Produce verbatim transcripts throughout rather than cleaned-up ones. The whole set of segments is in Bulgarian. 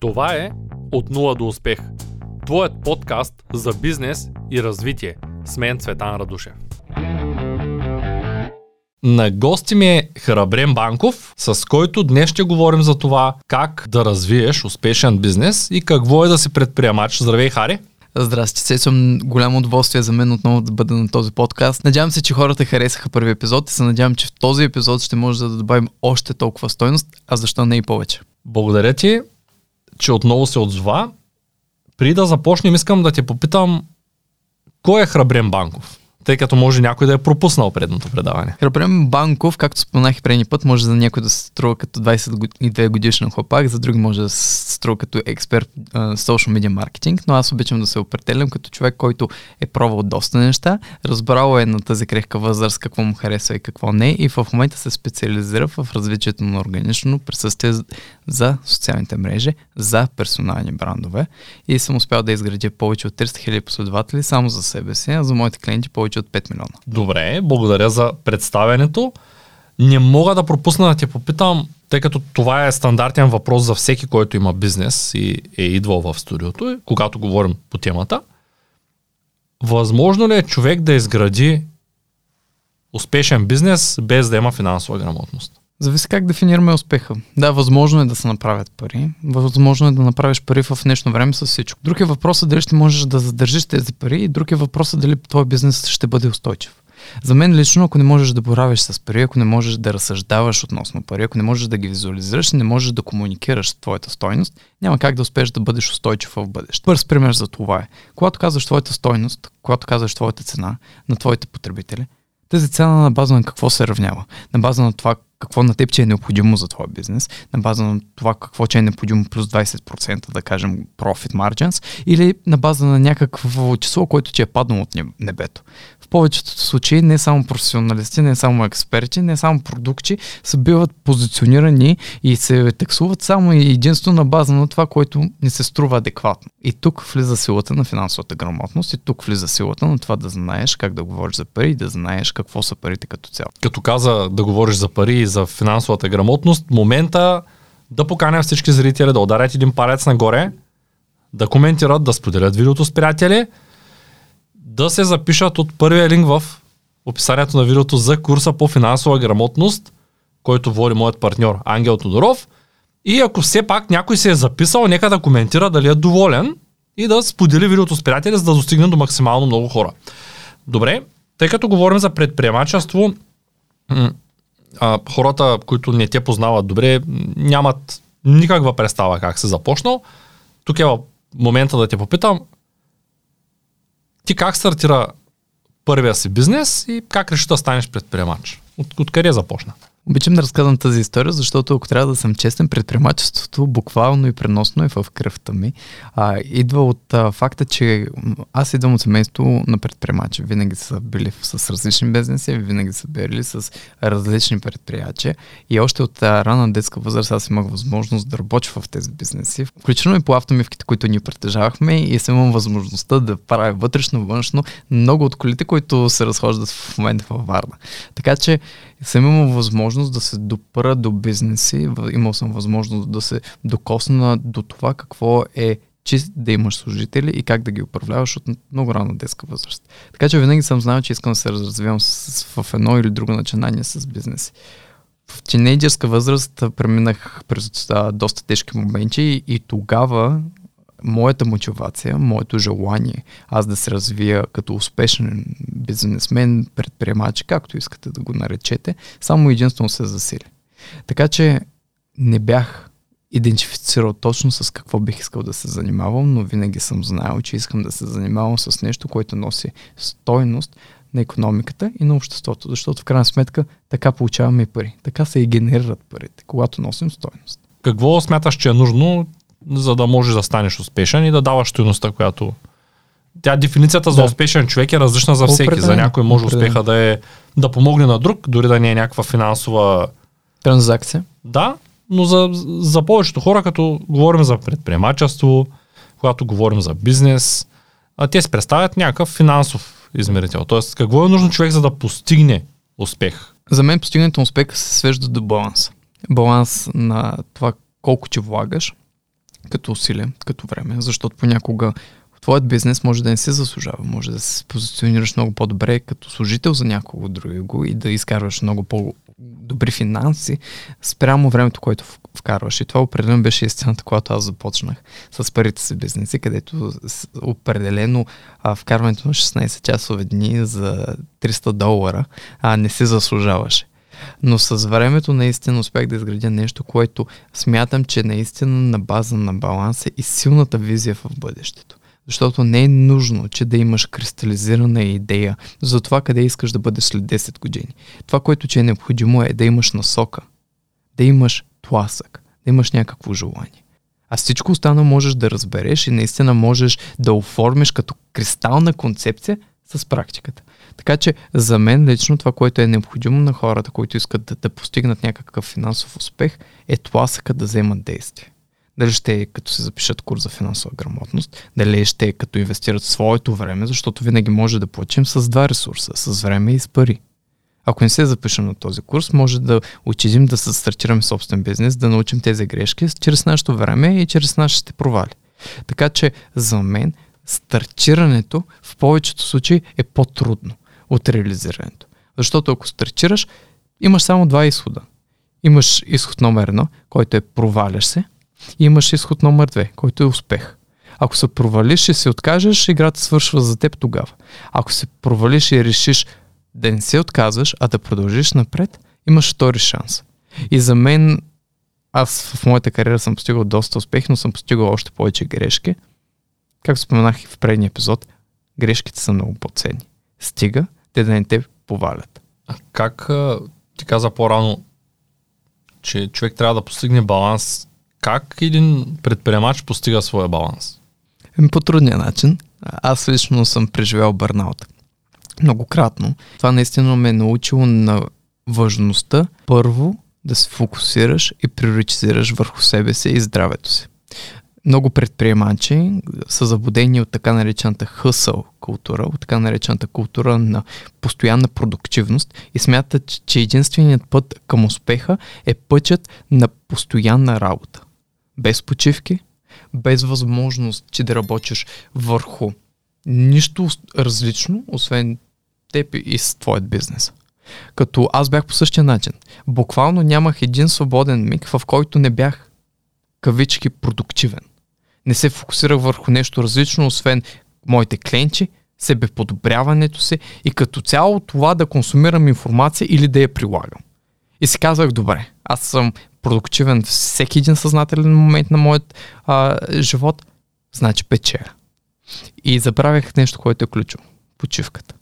Това е От нула до успех. Твоят подкаст за бизнес и развитие. С мен Цветан Радушев. На гости ми е Храбрен Банков, с който днес ще говорим за това как да развиеш успешен бизнес и какво е да си предприемач. Здравей, Хари! Здрасти, сесвам. Голямо удоволствие за мен отново да бъда на този подкаст. Надявам се, че хората харесаха първи епизод и се надявам, че в този епизод ще може да добавим още толкова стойност, а защо не и повече. Благодаря ти, че отново се отзова. Преди да започнем, искам да те попитам кой е Храбрен Банков? Тъй като може някой да е пропуснал предното предаване. Храбрен Банков, както споменах и предния път, може за някой да се струва като двадесет и две годишен хлапак, за други може да се струва като експерт в social media маркетинг, но аз обичам да се определям като човек, който е пробвал доста неща, разбрал е на тази крехка възраст какво му харесва и какво не и в момента се специализира в развитието на органично присъствие за социалните мрежи, за персонални брандове и съм успял да изградя повече от тридесет хиляди последователи само за себе си, а за моите клиенти повече от пет милиона. Добре, благодаря за представянето. Не мога да пропусна да те попитам, тъй като това е стандартен въпрос за всеки, който има бизнес и е идвал в студиото, когато говорим по темата. Възможно ли е човек да изгради успешен бизнес без да има финансова грамотност? Зависи как дефинираме успеха. Да, възможно е да се направят пари, възможно е да направиш пари в днешно време с всичко. Друг е въпросът дали ще можеш да задържиш тези пари и друг е въпросът дали твой бизнес ще бъде устойчив. За мен лично, ако не можеш да боравиш с пари, ако не можеш да разсъждаваш относно пари, ако не можеш да ги визуализираш, не можеш да комуникираш твоята стойност, няма как да успееш да бъдеш устойчив в бъдеще. Пърс пример за това е, когато казваш твоята стойност, когато казваш твоята цена на твоите потребители, тази цена на база на какво се равнява? На база на това какво на теб че е необходимо за твоя бизнес, на база на това какво че е необходимо плюс двадесет процента, да кажем profit margins, или на база на някакво число, което че е паднало от небето. В повечето случаи не само професионалисти, не само експерти, не само продукти са биват позиционирани и се таксуват само и единствено на база на това, което не се струва адекватно. И тук влиза силата на финансовата грамотност и тук влиза силата на това да знаеш как да говориш за пари и да знаеш какво са парите като цяло. Като каза да говориш за пари и за финансовата грамотност, момента да поканя всички зрители да ударят един палец нагоре, да коментират, да споделят видеото с приятели, да се запишат от първия линк в описанието на видеото за курса по финансова грамотност, който води моят партньор Ангел Тодоров. И ако все пак някой се е записал, нека да коментира дали е доволен и да сподели видеото с приятели, за да достигне до максимално много хора. Добре, тъй като говорим за предприемачество, а, хората, които не те познават добре, нямат никаква представа как се започнал. Тук е в момента да те попитам, ти как стартира първия си бизнес и как реши да станеш предприемач? От, от къде започна? Обичам да разказвам тази история, защото ако трябва да съм честен, предприемачеството буквално и преносно е в кръвта ми. А, идва от а, факта, че аз идвам от семейство на предприемачи. Винаги са били с различни бизнеси, винаги са били с различни предприятия и още от а, рана детска възраст аз имах възможност да работя в тези бизнеси, включително и по автомивките, които ние притежавахме и съм имам възможността да правя вътрешно-външно много от колите, които се разхождат в момента във Варна. Така че съм имал възможност да се допра до бизнеси, имал съм възможност да се докосна до това какво е чист да имаш служители и как да ги управляваш от много рана детска възраст. Така че винаги съм знал, че искам да се развивам с, в едно или друго начинание с бизнеси. В тинейджерска възраст преминах през а, доста тежки моменти и, и тогава моята мотивация, моето желание аз да се развия като успешен бизнесмен, предприемач, както искате да го наречете, само единствено се засили. Така че не бях идентифицирал точно с какво бих искал да се занимавам, но винаги съм знаел, че искам да се занимавам с нещо, което носи стойност на икономиката и на обществото, защото в крайна сметка така получаваме и пари. Така се и генерират парите, когато носим стойност. Какво смяташ, че е нужно, за да можеш да станеш успешен и да даваш стойността, която... Тя дефиницията за да. Успешен човек е различна за всеки. Определен. За някой може Определен. Успеха да е да помогне на друг, дори да не е някаква финансова... транзакция. Да, но за, за повечето хора, като говорим за предприемачество, когато говорим за бизнес, а те се представят някакъв финансов измерител. Тоест, какво е нужно човек, за да постигне успех? За мен постигането на успеха се свежда до баланса. Баланс на това колко че влагаш, като усилие, като време, защото понякога твоят бизнес може да не се заслужава, може да се позиционираш много по-добре като служител за някого друго и да изкарваш много по-добри финанси спрямо времето, което вкарваш. И това определено беше истината, когато аз започнах с парите си бизнеси, където определено а, вкарването на шестнайсет часови дни за триста долара а, не се заслужаваше. Но с времето наистина успях да изградя нещо, което смятам, че наистина на база на баланса и силната визия в бъдещето. Защото не е нужно, че да имаш кристализирана идея за това къде искаш да бъдеш след десет години. Това, което че е необходимо е да имаш насока, да имаш тласък, да имаш някакво желание. А всичко останало можеш да разбереш и наистина можеш да оформиш като кристална концепция с практиката. Така че за мен лично това, което е необходимо на хората, които искат да, да постигнат някакъв финансов успех, е тласъка да вземат действие. Дали ще е като се запишат курс за финансова грамотност, дали ще е като инвестират своето време, защото винаги може да платим с два ресурса, с време и с пари. Ако не се запишем на този курс, може да отидем да се стартираме собствен бизнес, да научим тези грешки чрез нашето време и чрез нашите провали. Така че за мен стартирането в повечето случаи е по-трудно от реализирането. Защото ако стартираш, имаш само два изхода. Имаш изход номер едно, който е проваляш се, и имаш изход номер две, който е успех. Ако се провалиш и се откажеш, играта свършва за теб тогава. Ако се провалиш и решиш да не се отказваш, а да продължиш напред, имаш втори шанс. И за мен, аз в моята кариера съм постигал доста успех, но съм постигал още повече грешки. Както споменах и в предния епизод, грешките са много по-ценни. Стига те да не те повалят. А как ти каза по-рано, че човек трябва да постигне баланс? Как един предприемач постига своя баланс? По трудния начин. Аз лично съм преживял бърнаут. Многократно. Това наистина ме е научило на важността първо да се фокусираш и приоритизираш върху себе си и здравето си. Много предприемачи са заблудени от така наречената хъсъл култура, от така наречената култура на постоянна продуктивност и смятат, че единственият път към успеха е пътят на постоянна работа. Без почивки, без възможност, че да работиш върху нищо различно, освен теб и с твоят бизнес. Като аз бях по същия начин. Буквално нямах един свободен миг, в който не бях кавички продуктивен. Не се фокусирах върху нещо различно, освен моите клиенти, себеподобряването си и като цяло това да консумирам информация или да я прилагам. И си казах, добре, аз съм продуктивен всеки един съзнателен момент на моят а, живот, значи печеля. И забравях нещо, което е ключово. Почивката.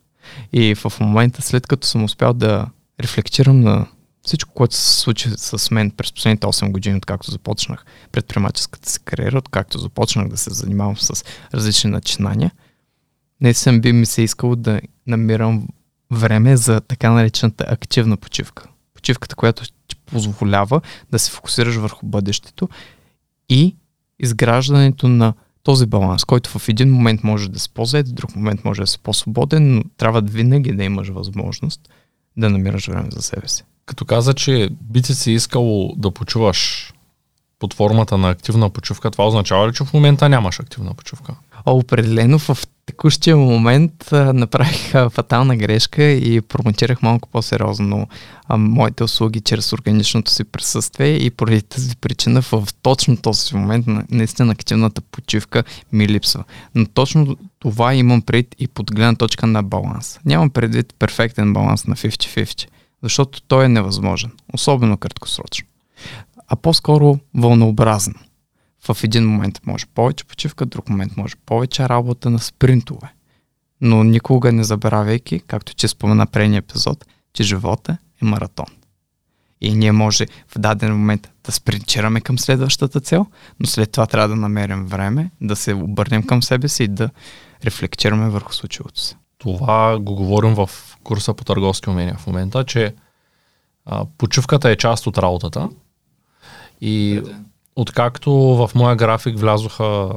И в момента, след като съм успял да рефлектирам на всичко, което се случи с мен през последните осем години, откакто започнах предприемаческата си кариера, откакто започнах да се занимавам с различни начинания, наистина би ми се искало да намирам време за така наречената активна почивка. Почивката, която ти позволява да се фокусираш върху бъдещето и изграждането на този баланс, който в един момент може да се ползва, в друг момент може да си по-свободен, но трябва винаги да имаш възможност да намираш време за себе си. Като каза, че би ти си искало да почуваш под формата на активна почивка, това означава ли, че в момента нямаш активна почивка? Определено в текущия момент а, направих а, фатална грешка и промотирах малко по-сериозно а, моите услуги чрез органичното си присъствие и поради тази причина в точно този момент наистина активната почивка ми липсва. Но точно това имам предвид и под гледна точка на баланс. Нямам предвид перфектен баланс на петдесет на петдесет, защото той е невъзможен, особено краткосрочно. А по-скоро вълнообразно. В един момент може повече почивка, друг момент може повече работа на спринтове. Но никога не забравяйки, както че спомена предния епизод, че живота е маратон. И ние може в даден момент да спринтираме към следващата цел, но след това трябва да намерим време, да се обърнем към себе си и да рефлектираме върху случилото се. Това го говорим в курса по търговски умения в момента, че а, почивката е част от работата и откакто в моя график влязоха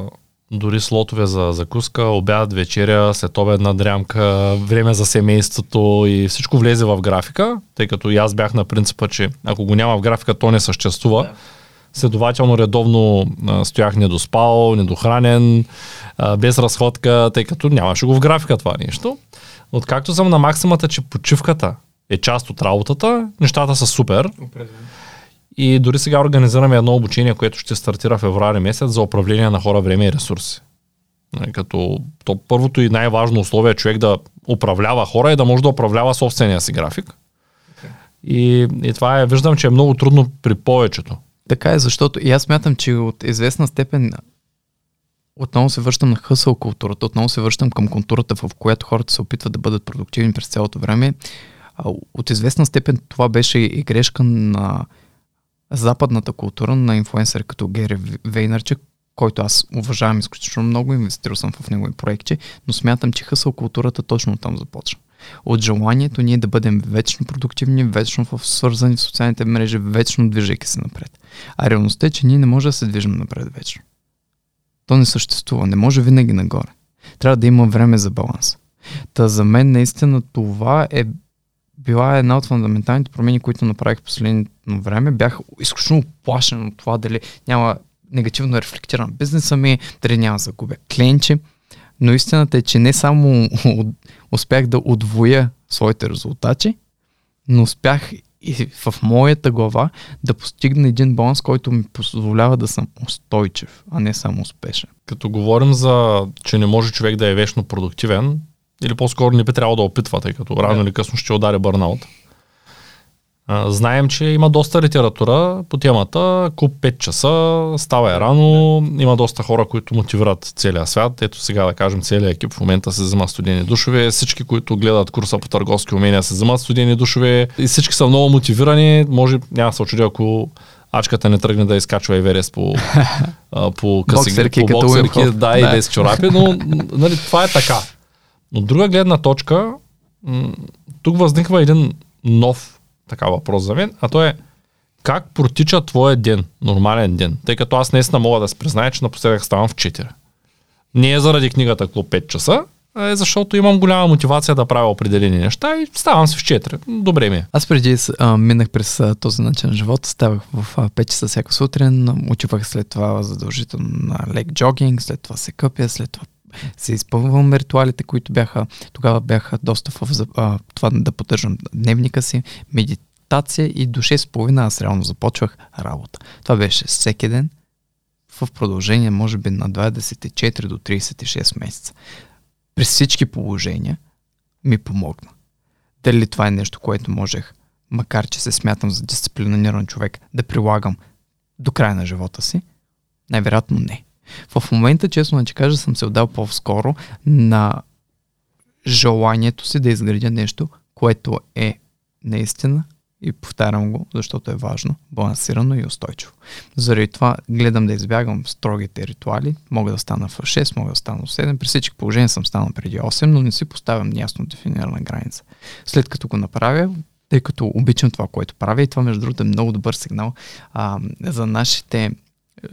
дори слотове за закуска, обяд, вечеря, следобедна дрямка, време за семейството и всичко влезе в графика, тъй като и аз бях на принципа, че ако го няма в графика, то не съществува. Да. следователно редовно стоях недоспал, недохранен, без разходка, тъй като нямаше го в графика това нещо. Откакто съм на максимата, че почивката е част от работата, нещата са супер. И дори сега организираме едно обучение, което ще стартира в февруари месец за управление на хора, време и ресурси. Като то първото и най-важно условие е човек да управлява хора и да може да управлява собствения си график. Okay. И, и това е, виждам, че е много трудно при повечето. Така е, защото и аз смятам, че от известна степен отново се връщам на хъсъл културата, отново се връщам към културата, в която хората се опитват да бъдат продуктивни през цялото време. От известна степен това беше и грешка на западната култура, на инфлуенсър като Гари Вайнерчук, който аз уважавам изключително много, инвестирал съм в него и проекти, но смятам, че хъсъл културата точно там започва. От желанието ние да бъдем вечно продуктивни, вечно в свързани в социалните мрежи, вечно движейки се напред. А реалността е, че ние не може да се движим напред вечно. То не съществува, не може винаги нагоре. Трябва да има време за баланс. Та за мен наистина това е била една от фундаменталните промени, които направих в последното време. Бях изключително плашен от това, дали няма негативно рефлектирам бизнеса ми, дали няма загубя клиенти, но истината е, че не само успях да удвоя своите резултати, но успях и в моята глава да постигна един баланс, който ми позволява да съм устойчив, а не само успешен. Като говорим за, че не може човек да е вечно продуктивен, или по-скоро не би трябвало да опитва, тъй като рано yeah. или късно ще удари бърнаут. Знаем, че има доста литература по темата, куп пет часа, става е рано, има доста хора, които мотивират целия свят. Ето сега да кажем, целият екип в момента се взема студени душове, всички, които гледат курса по търговски умения, се вземат студени душове и всички са много мотивирани. Може, няма да се очудя, ако ачката не тръгне да изкачва Еверест по, по късеки, по боксерки, да, да, и без чорапи, но нали, това е така. От друга гледна точка, тук възниква един нов така въпрос за мен, а то е как протича твоя ден, нормален ден, тъй като аз наистина мога да се призная, че напоследък ставам в четири. Не е заради книгата Клуб пет часа, а е защото имам голяма мотивация да правя определени неща и ставам си в четири. Добре ми е. Аз преди а, минах през а, този начин на живота, ставах в а, пет часа всяко сутрин, отивах след това задължително на лек джогинг, след това се къпя, след това се изпълвам ритуалите, които бяха тогава бяха доста в а, това да поддържам дневника си, медитация и до шест и половина аз реално започвах работа. Това беше всеки ден в продължение може би на двадесет и четири до тридесет и шест месеца. При всички положения ми помогна. Дали това е нещо, което можех, макар че се смятам за дисциплиниран човек, да прилагам до края на живота си? Най-вероятно не. В момента, честно да че кажа, съм се отдал по-скоро на желанието си да изградя нещо, което е наистина, и повтарям го, защото е важно, балансирано и устойчиво. Заради това гледам да избягам строгите ритуали, мога да стана в шест, мога да стана в седем, при всички положения съм станал преди осем, но не си поставям ясно дефинирана граница. След като го направя, тъй като обичам това, което правя, и това между другото е много добър сигнал а, за нашите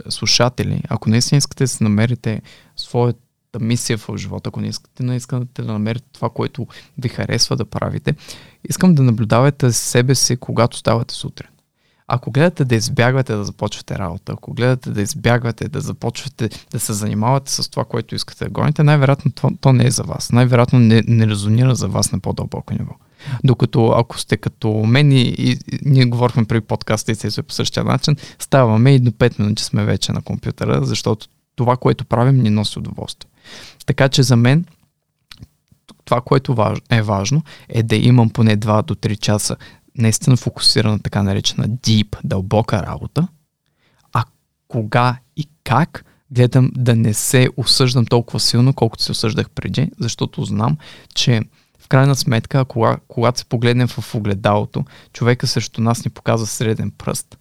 слушатели, ако не искате да се намерите своята мисия в живота, ако не искате, не искате да намерите това, което ви харесва да правите, искам да наблюдавате себе си, когато ставате сутрин. Ако гледате да избягвате да започвате работа, ако гледате да избягвате да започвате да се занимавате с това, което искате да гоните, най-вероятно то, то не е за вас. Най-вероятно не, не резонира за вас на по-дълбоко ниво. Докато ако сте като мен и, и ние говорихме при подкаста и се по същия начин, ставаме и до пет минути сме вече на компютъра, защото това, което правим, ни носи удоволствие. Така че за мен това, което е важно, е да имам поне два до три часа наистина фокусирана така наречена deep, дълбока работа, а кога и как гледам да не се осъждам толкова силно, колкото се осъждах преди, защото знам, че в крайна сметка, кога, когато се погледнем в огледалото, човека срещу нас ни показва среден пръст,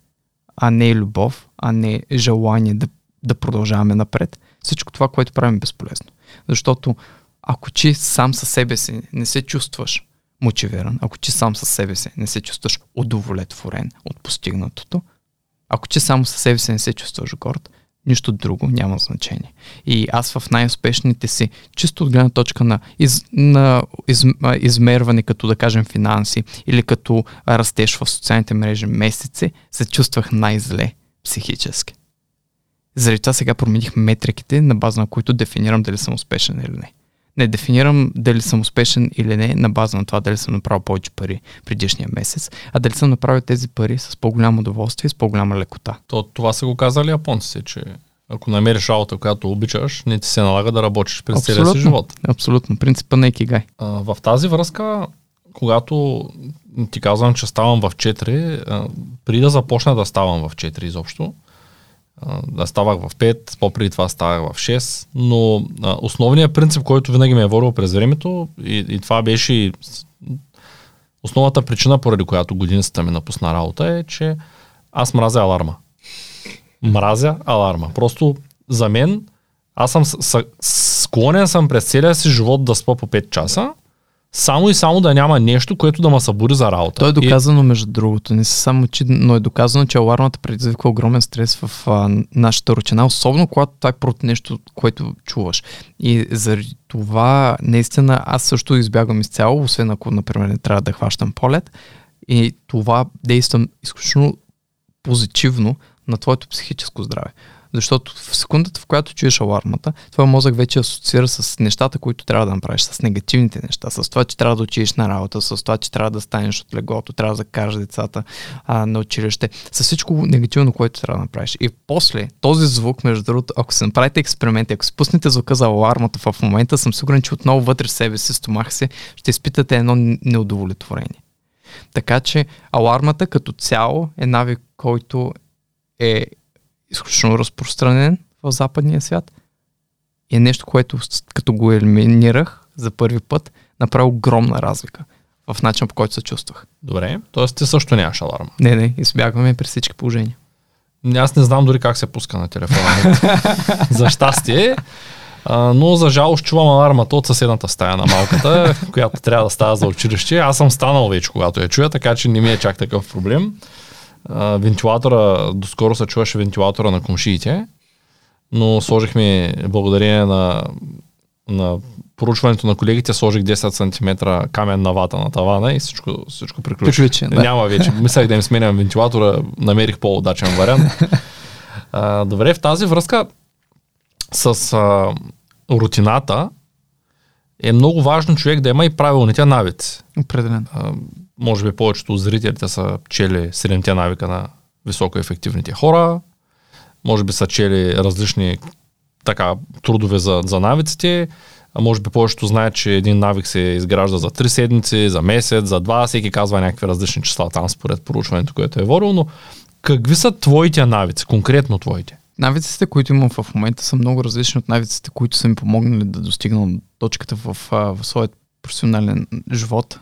а не любов, а не желание да, да продължаваме напред. Всичко това, което правим, е безполезно. Защото ако ти сам със себе си не се чувстваш мотивиран, ако ти сам със себе си не се чувстваш удовлетворен от постигнатото, ако ти само със себе си не се чувстваш горд, нищо друго няма значение. И аз в най-успешните си, чисто от гледна точка на, из, на из, измерване, като да кажем финанси или като растеж в социалните мрежи месеци, се чувствах най-зле психически. Заради това сега промених метриките, на база на които дефинирам дали съм успешен или не. Не дефинирам дали съм успешен или не на база на това дали съм направил повече пари предишния месец, а дали съм направил тези пари с по-голямо удоволствие и с по-голяма лекота. То, това са го казали японците, че ако намериш работа, която обичаш, не ти се налага да работиш през целия си живот. Абсолютно, принципът на икигай. А, в тази връзка, когато ти казвам, че ставам в четири, преди да започна да ставам в четири изобщо, да ставах в пет, по-преди това ставах в шест, но основният принцип, който винаги ме е водил през времето, и, и това беше основната причина, поради която годиницата ми напусна работа, е, че аз мразя аларма. Мразя аларма. Просто за мен, аз съм с- склонен съм през целия си живот да спа по пет часа, само и само да няма нещо, което да ме събуди за работа. То е доказано, и... между другото. Не са само че, но е доказано, че алармата предизвиква огромен стрес в а, нашата рутина, особено когато това е против нещо, което чуваш. И заради това, наистина, аз също избягвам изцяло, освен ако, например, не трябва да хващам полет. И това действам изключително позитивно на твоето психическо здраве. Защото в секундата, в която чуеш алармата, твой мозък вече асоциира с нещата, които трябва да направиш, с негативните неща, с това, че трябва да отидеш на работа, с това, че трябва да станеш от леглото, трябва да закараш децата а, на училище, с всичко негативно, което трябва да направиш. И после този звук, между другото, ако се направите експерименти, ако спуснете звука за алармата в момента, съм сигурен, че отново вътре в себе си, стомаха си, ще изпитате едно неудовлетворение. Така че алармата като цяло е навик, който е изключително разпространен в западния свят. И е нещо, което като го елиминирах за първи път, направи огромна разлика в начина, по който се чувствах. Добре, т.е. ти също нямаш аларма. Не, не, избягваме при всички положения. Аз не знам дори как се пуска на телефона. За щастие, а, но за жалост чувам алармата от съседната стая на малката, която трябва да става за училище. Аз съм станал вече, когато я чуя, така че не ми е чак такъв проблем. Uh, вентилатора, доскоро се чуваше вентилатора на комшиите, но сложихме, благодарение на, на поручването на колегите, сложих десет сантиметра камен на вата на тавана и всичко, всичко приключи. Приключен, да. Няма вече. Мислях да им сменям вентилатора, намерих по-удачен вариант. Uh, добре, в тази връзка с uh, рутината е много важно човек да има и правилните навици. Определено. Uh, Може би повечето зрителите са чели седемте навика на високоефективните хора, може би са чели различни така трудове за, за навиците, а може би повечето знаят, че един навик се изгражда за три седмици, за месец, за два, всеки казва някакви различни числа там според проучването, което е водило, но какви са твоите навици, конкретно твоите? Навиците, които имам в момента, са много различни от навиците, които са ми помогнали да достигна точката в, в своят професионален живот.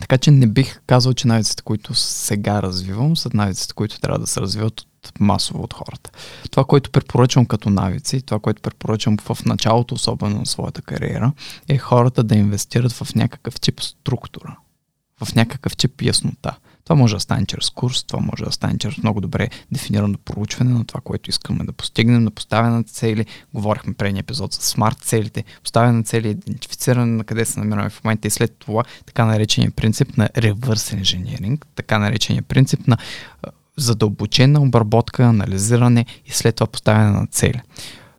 Така че не бих казал, че навиците, които сега развивам, са навиците, които трябва да се развиват от масово от хората. Това, което препоръчвам като навици, това, което препоръчвам в началото, особено на своята кариера, е хората да инвестират в някакъв тип структура, в някакъв тип яснота. Това може да стане чрез курс, това може да стане чрез много добре дефинирано проучване на това, което искаме да постигнем, на поставяне на цели. Говорихме предния епизод за смарт целите, поставяне на цели, идентифициране на къде се намираме в момента и след това така наречения принцип на ревърс инженеринг, така наречения принцип на задълбочена обработка, анализиране и след това поставяне на цели.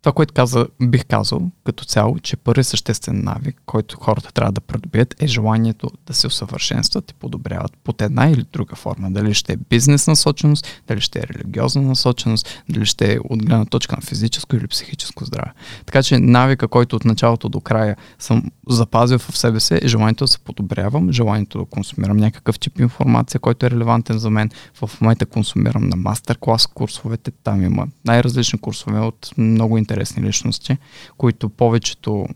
Това, което каза, бих казал като цяло, че първи съществен навик, който хората трябва да придобият, е желанието да се усъвършенстват и подобряват под една или друга форма. Дали ще е бизнес насоченост, дали ще е религиозна насоченост, дали ще е от гледна точка на физическо или психическо здраве. Така че навика, който от началото до края съм запазил в себе си, е желанието да се подобрявам, желанието да консумирам някакъв тип информация, който е релевантен за мен. В момента консумирам на MasterClass курсовете, там има най-различни курсове от много интересни интересни личности, които повечето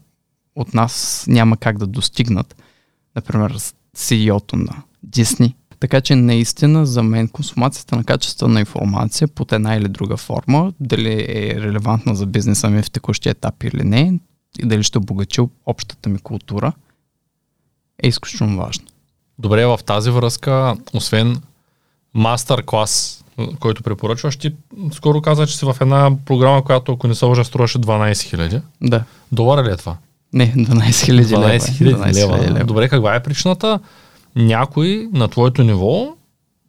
от нас няма как да достигнат. Например, Си И О-то на Дисни. Така че наистина за мен консумацията на качествена информация под една или друга форма, дали е релевантна за бизнеса ми в текущия етап или не, и дали ще обогачи общата ми култура, е изключително важно. Добре, в тази връзка, освен мастер-клас, който препоръчваш, ти скоро каза, че си в една програма, която, ако не се лъжа, струваше дванайсет хиляди. Да. Долара ли е това? Не, дванайсет хиляди лева. дванайсет хиляди лева. Добре, каква е причината някой на твоето ниво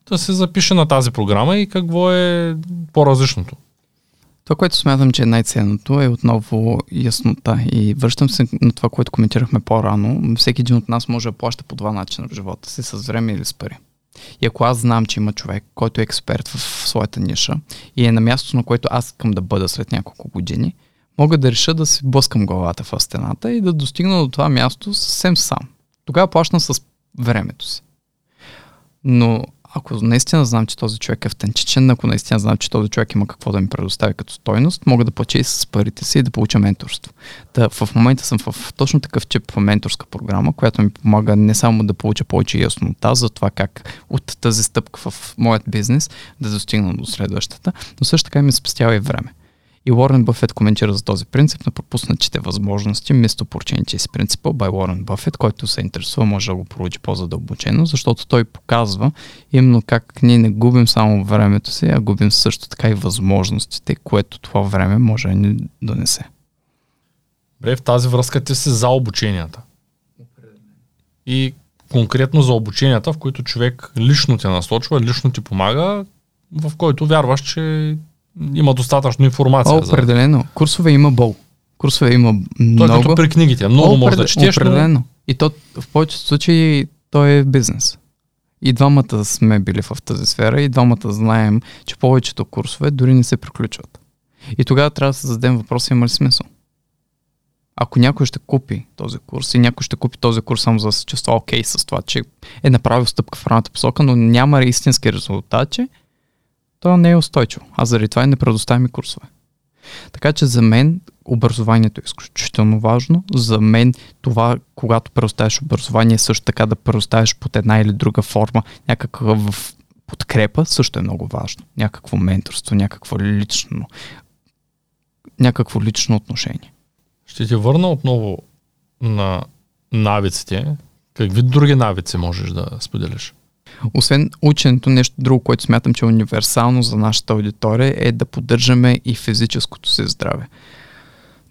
да се запише на тази програма и какво е по-различното. Това, което смятам, че е най-ценното, е отново яснота. И връщам се на това, което коментирахме по-рано. Всеки един от нас може да плаща по два начина в живота си, с време или с пари. И ако аз знам, че има човек, който е експерт в своята ниша и е на мястото, на което аз искам да бъда след няколко години, мога да реша да си блъскам главата в стената и да достигна до това място съвсем сам. Тогава плащам с времето си. Но ако наистина знам, че този човек е автентичен, ако наистина знам, че този човек има какво да ми предостави като стойност, мога да плача и с парите си и да получа менторство. Та, в момента съм в точно такъв тип менторска програма, която ми помага не само да получа повече яснота за това как от тази стъпка в моят бизнес да достигна до следващата, но също така ми спестява и време. И Уорън Бъфет коментира за този принцип на пропуснатите възможности, вместо Opportunities Principle by Уорън Бъфет, който се интересува, може да го проучи по-задълбочено, защото той показва именно как ние не губим само времето си, а губим също така и възможностите, което това време може да ни донесе. Бре, в тази връзка ти си за обученията. И конкретно за обученията, в които човек лично те насочва, лично ти помага, в който вярваш, че има достатъчно информация. О, определено. За... Курсове има бол. Курсове има много. Той е като при книгите. Много О, може пред... да четеш. Определено. Но... И то в повечето случаи той е бизнес. И двамата сме били в тази сфера и двамата знаем, че повечето курсове дори не се приключват. И тогава трябва да се зададем въпроса, има ли смисъл? Ако някой ще купи този курс и някой ще купи този курс само за да се чувства окей с това, че е направил стъпка в правилната посока, но няма истински резултати, то не е устойчиво, а заради това и не предоставяме курсове. Така че за мен образованието е изключително важно. За мен това, когато предоставяш образование, също така да предоставяш под една или друга форма някаква в подкрепа, също е много важно. Някакво менторство, някакво лично, някакво лично отношение. Ще ти върна отново на навиците. Какви други навици можеш да споделиш? Освен ученето, нещо друго, което смятам, че е универсално за нашата аудитория, е да поддържаме и физическото си здраве.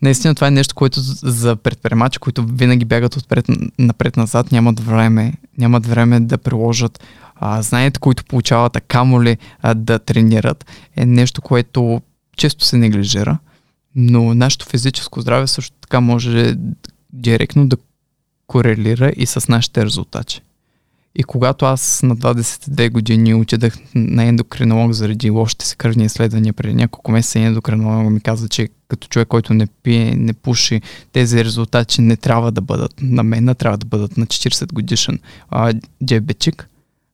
Наистина това е нещо, което за предприемачи, които винаги бягат отпред, напред-назад, нямат време, нямат време да приложат а, знанията, които получават, а камо ли а, да тренират, е нещо, което често се неглижира, но нашето физическо здраве също така може директно да корелира и с нашите резултати. И когато аз на двадесет и две години отидах на ендокринолог заради лошите си кръвни изследвания преди няколко месеца, ендокринолог ми каза, че като човек, който не пие, не пуши, тези резултати не трябва да бъдат на мен, а трябва да бъдат на четиридесет годишен а, диабетик,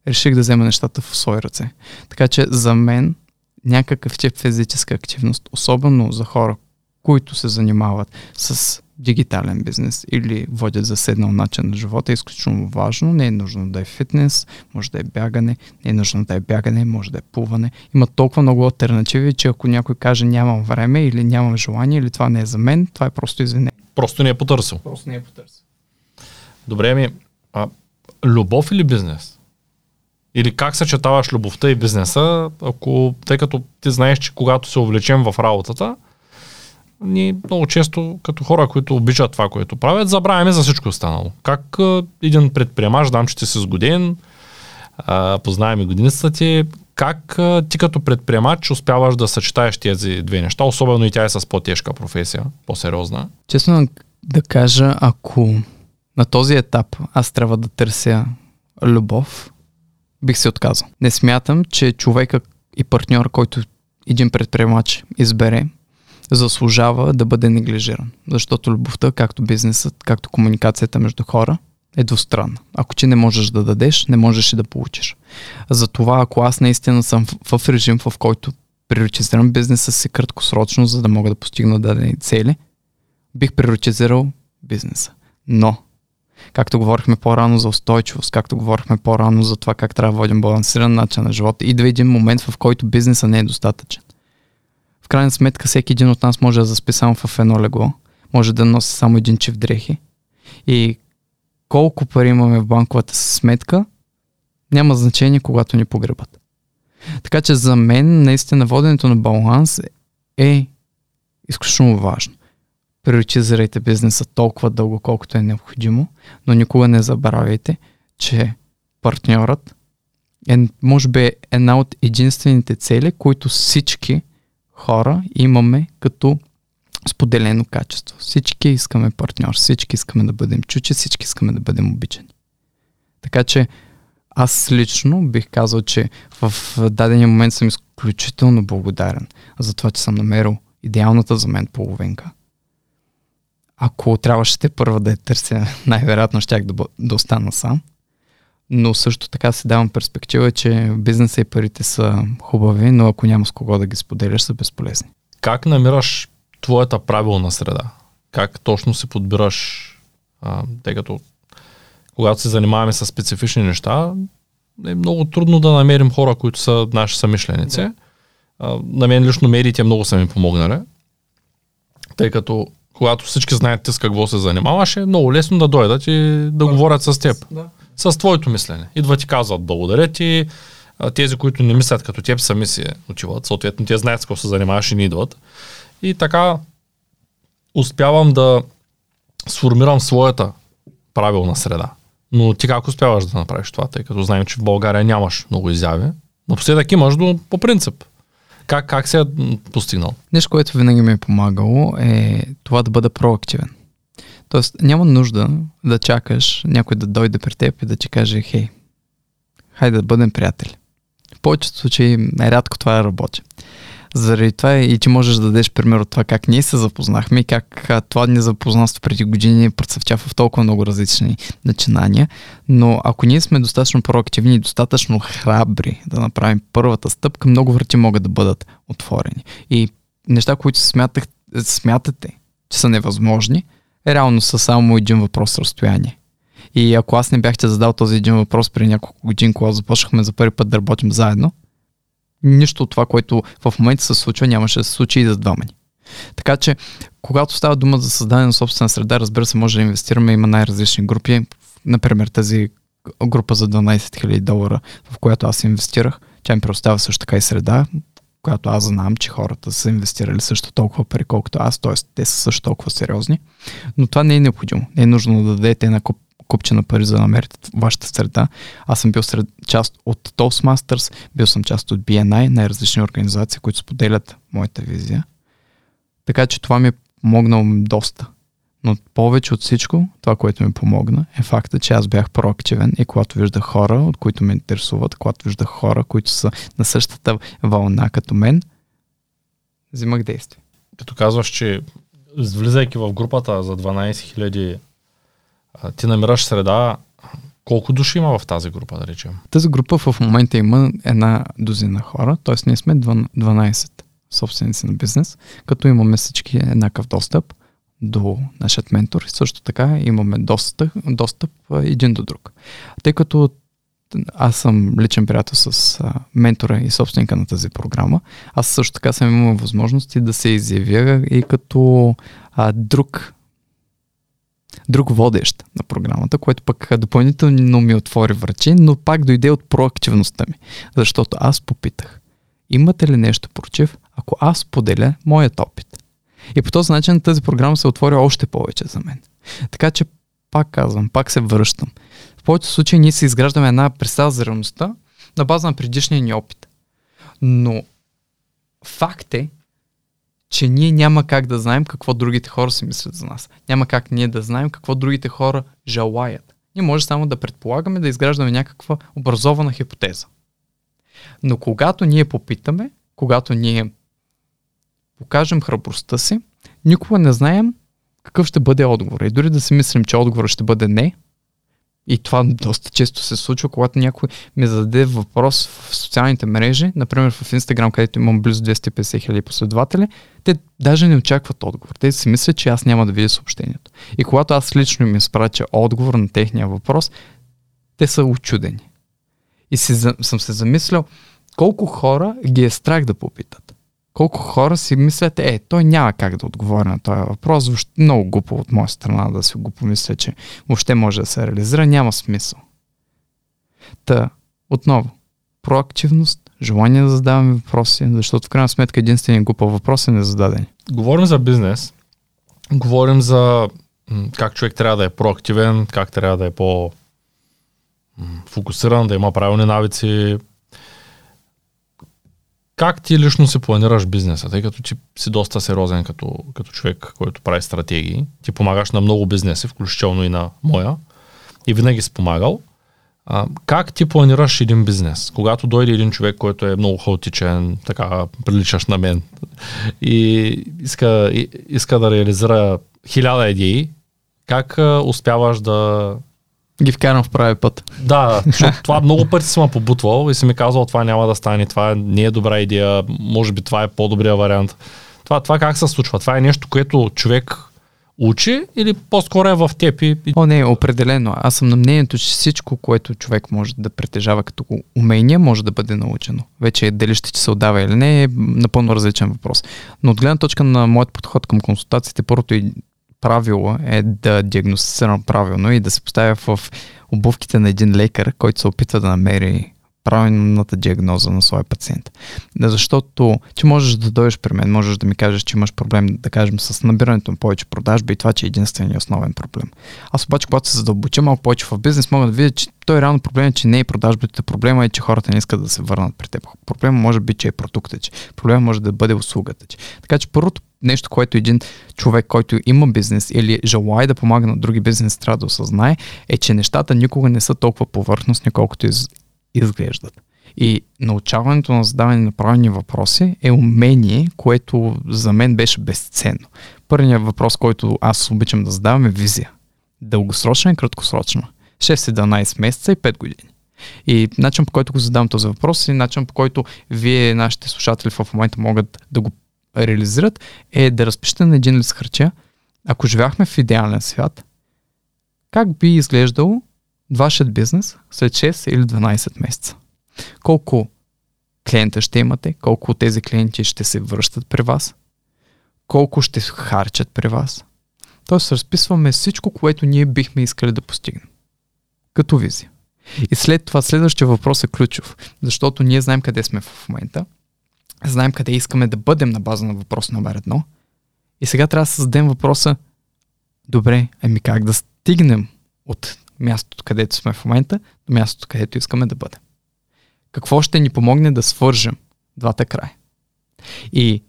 реших да взема нещата в свои ръце. Така че за мен някакъв тип физическа активност, особено за хора, които се занимават с дигитален бизнес или водят заседнал начин на живота, е изключително важно. Не е нужно да е фитнес, може да е бягане, не е нужно да е бягане, може да е плуване. Има толкова много алтернативи, че ако някой каже нямам време или нямам желание или това не е за мен, това е просто извинение. Просто не е потърсил. Просто не е потърсил. Добре, ми, а любов или бизнес? Или как съчетаваш любовта и бизнеса, ако, тъй като ти знаеш, че когато се увлечем в работата, ние много често, като хора, които обичат това, което правят, забравяме за всичко останало. Как един предприемач, дам, че ти си с годин, познаваме годиницата ти, как ти като предприемач успяваш да съчетаеш тези две неща, особено и тя е с по-тежка професия, по-сериозна? Честно да кажа, ако на този етап аз трябва да търся любов, бих се отказал. Не смятам, че човека и партньор, който един предприемач избере, заслужава да бъде неглижиран. Защото любовта, както бизнесът, както комуникацията между хора, е двустранна. Ако ти не можеш да дадеш, не можеш и да получиш. Затова, ако аз наистина съм в, в режим, в който приоритизирам бизнеса си краткосрочно, за да мога да постигна дадени цели, бих приоритизирал бизнеса. Но, както говорихме по-рано за устойчивост, както говорихме по-рано за това как трябва да водим балансиран начин на живота, идва един момент, в който бизнеса не е достатъчен. В крайна сметка всеки един от нас може да заспи само в едно легло, може да носи само един чифт дрехи и колко пари имаме в банковата сметка няма значение, когато ни погребат. Така че за мен наистина воденето на баланс е изключително важно. Приоритизирайте бизнеса толкова дълго, колкото е необходимо, но никога не забравяйте, че партньорът е, може би, една от единствените цели, които всички хора имаме като споделено качество. Всички искаме партньор, всички искаме да бъдем чути, всички искаме да бъдем обичани. Така че аз лично бих казал, че в дадения момент съм изключително благодарен за това, че съм намерил идеалната за мен половинка. Ако трябваше те първа да я търся, най-вероятно щях да, да остана сам. Но също така си давам перспектива, че бизнеса и парите са хубави, но ако няма с кого да ги споделяш, са безполезни. Как намираш твоята правилна среда? Как точно се подбираш? А, тъй като когато се занимаваме с специфични неща, е много трудно да намерим хора, които са наши съмишленици. Да. А, на мен лично медиите много са ми помогнали. Тъй като когато всички знаят ти с какво се занимаваш, е много лесно да дойдат и да а, говорят с теб. Да. С твоето мислене. Идват и казват благодаря ти. Тези, които не мислят като теб, сами си отиват. Съответно, те знаят с какво се занимаваш и не идват. И така успявам да сформирам своята правилна среда. Но ти как успяваш да направиш това, тъй като знаем, че в България нямаш много изяви. Напоследък имаш до, по принцип. Как, как се е постигнал? Нещо, което винаги ми е помагало, е това да бъда проактивен. Тоест, няма нужда да чакаш някой да дойде при теб и да ти каже, хей, хайде да бъдем приятели. В повечето случаи рядко това е работи. Заради това и ти можеш да дадеш пример от това как ние се запознахме и как това незапознанство преди години процъфтява в толкова много различни начинания. Но ако ние сме достатъчно проактивни и достатъчно храбри да направим първата стъпка, много врати могат да бъдат отворени. И неща, които смятах, смятате, че са невъзможни, реално са само един въпрос разстояние. И ако аз не бях те задал този един въпрос при няколко години, когато започнахме за първи път да работим заедно, нищо от това, което в момента се случва, нямаше да се случи и за два мъни. Така че, когато става дума за създаване на собствена среда, разбира се, може да инвестираме, има най-различни групи. Например, тази група за дванайсет хиляди долара, в която аз инвестирах, тя ми предоставя също така и среда, в която аз знам, че хората са инвестирали също толкова пари, колкото аз, т.е. те са също толкова сериозни. Но това не е необходимо. Не е нужно да дадете една куп купче на пари, за да намерите вашата среда. Аз съм бил сред, част от Toastmasters, бил съм част от би ен ай, най-различни организации, които споделят моята визия. Така че това ми е помогнало доста. Но повече от всичко, това, което ми помогна, е факта, че аз бях проактивен и когато вижда хора, от които ме интересуват, когато вижда хора, които са на същата вълна като мен, взимах действие. Като казваш, че влизайки в групата за дванайсет хиляди, ти намираш среда, колко души има в тази група, да речем? Тази група в момента има една дозина хора, т.е. ние сме дванайсет собственици на бизнес, като имаме всички еднакъв достъп до нашия ментор и също така имаме достъп, достъп един до друг. Тъй като аз съм личен приятел с ментора и собственика на тази програма, аз също така съм имал възможности да се изявя и като а, друг друг водещ на програмата, което пък допълнително ми отвори врати, но пак дойде от проактивността ми. Защото аз попитах, имате ли нещо против, ако аз поделя моят опит? И по този начин тази програма се отвори още повече за мен. Така че пак казвам, пак се връщам. В повечето случаи ние се изграждаме една представа за реалността на база на предишния ни опит. Но факт е, че ние няма как да знаем какво другите хора си мислят за нас. Няма как ние да знаем какво другите хора желаят. Ние може само да предполагаме, да изграждаме някаква образована хипотеза. Но когато ние попитаме, когато ние покажем храбростта си, никога не знаем какъв ще бъде отговор. И дори да си мислим, че отговорът ще бъде не, и това доста често се случва, когато някой ми зададе въпрос в социалните мрежи, например в Инстаграм, където имам близо двеста и петдесет хиляди последователи, те даже не очакват отговор. Те си мислят, че аз няма да видя съобщението. И когато аз лично им изпратя отговор на техния въпрос, те са учудени. И си, съм се замислял колко хора ги е страх да попитат. Колко хора си мислят, е, той няма как да отговори на този въпрос, въобще много глупо от моя страна да си го помисля, че въобще може да се реализира, няма смисъл. Та, отново, проактивност, желание да задаваме въпроси, защото в крайна сметка единственият глупа въпрос е незададен. Говорим за бизнес, говорим за как човек трябва да е проактивен, как трябва да е по фокусиран, да има правилни навици. Как ти лично си планираш бизнеса? Тъй като ти си доста сериозен като, като човек, който прави стратегии. Ти помагаш на много бизнеси, включително и на моя. И винаги си помагал. А, как ти планираш един бизнес? Когато дойде един човек, който е много хаотичен, така приличаш на мен, и иска, и, иска да реализира хиляда идеи, как а, успяваш да... ги вкарам в прави път. Да, защото това много пъти съм побутвал и си ми казвал, това няма да стане, това не е добра идея, може би това е по-добрия вариант. Това, това как се случва? Това е нещо, което човек учи или по-скоро е в теб? И... О, не, определено. Аз съм на мнението, че всичко, което човек може да притежава като умение, може да бъде научено. Вече дали ще се отдава или не е напълно различен въпрос. Но от гледна точка на моят подход към консултациите, първото и правило е да диагностицирам правилно и да се поставя в обувките на един лекар, който се опитва да намери правилната диагноза на своя пациент. Защото ти можеш да дойдеш при мен, можеш да ми кажеш, че имаш проблем, да кажем, с набирането на повече продажби и това, че е единственият основен проблем. Аз обаче, когато се задълбоча малко повече в бизнес, мога да видя, че той е реално проблем, че не е продажбите, проблема е, че хората не искат да се върнат при теб. Проблема може би, че е продукта, че проблема може да бъде услугата. Че. Така че първото нещо, което един човек, който има бизнес или желае да помага на други бизнес, трябва да осъзнае, е, че нещата никога не са толкова повърхностни, колкото из... изглеждат. И научаването на задаване на правилни въпроси е умение, което за мен беше безценно. Първият въпрос, който аз обичам да задавам, е визия. Дългосрочна и краткосрочна. шест до единайсет месеца и пет години. И начин, по който го задавам този въпрос и начин, по който вие, нашите слушатели в момента могат да го реализират, е да разпишете на един лист хартия, ако живяхме в идеален свят, как би изглеждало вашият бизнес след шест или дванайсет месеца. Колко клиента ще имате, колко от тези клиенти ще се връщат при вас, колко ще харчат при вас. Тоест разписваме всичко, което ние бихме искали да постигнем. Като визия. И след това следващия въпрос е ключов, защото ние знаем къде сме в момента, знаем къде искаме да бъдем на база на въпрос номер едно и сега трябва да създадем въпроса: добре, ами как да стигнем от мястото, където сме в момента, до мястото, където искаме да бъдем. Какво ще ни помогне да свържем двата края? И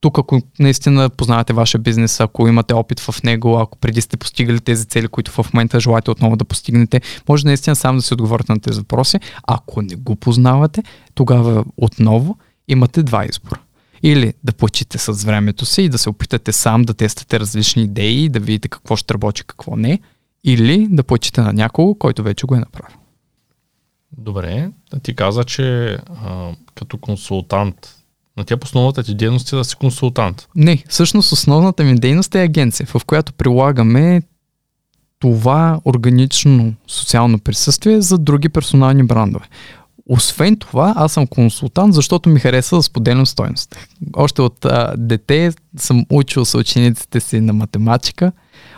тук, ако наистина познавате вашия бизнес, ако имате опит в него, ако преди сте постигали тези цели, които в момента желаете отново да постигнете, може наистина сам да си отговорите на тези въпроси. Ако не го познавате, тогава отново имате два избора. Или да плачете с времето си и да се опитате сам да тествате различни идеи, да видите какво ще работи, какво не, или да плачете на някого, който вече го е направил. Добре, ти каза, че а, като консултант, на теб основната ти дейност е да си консултант. Не, всъщност основната ми дейност е агенция, в която прилагаме това органично социално присъствие за други персонални брандове. Освен това, аз съм консултант, защото ми харесва да споделям стойност. Още от а, дете съм учил с учениците си на математика,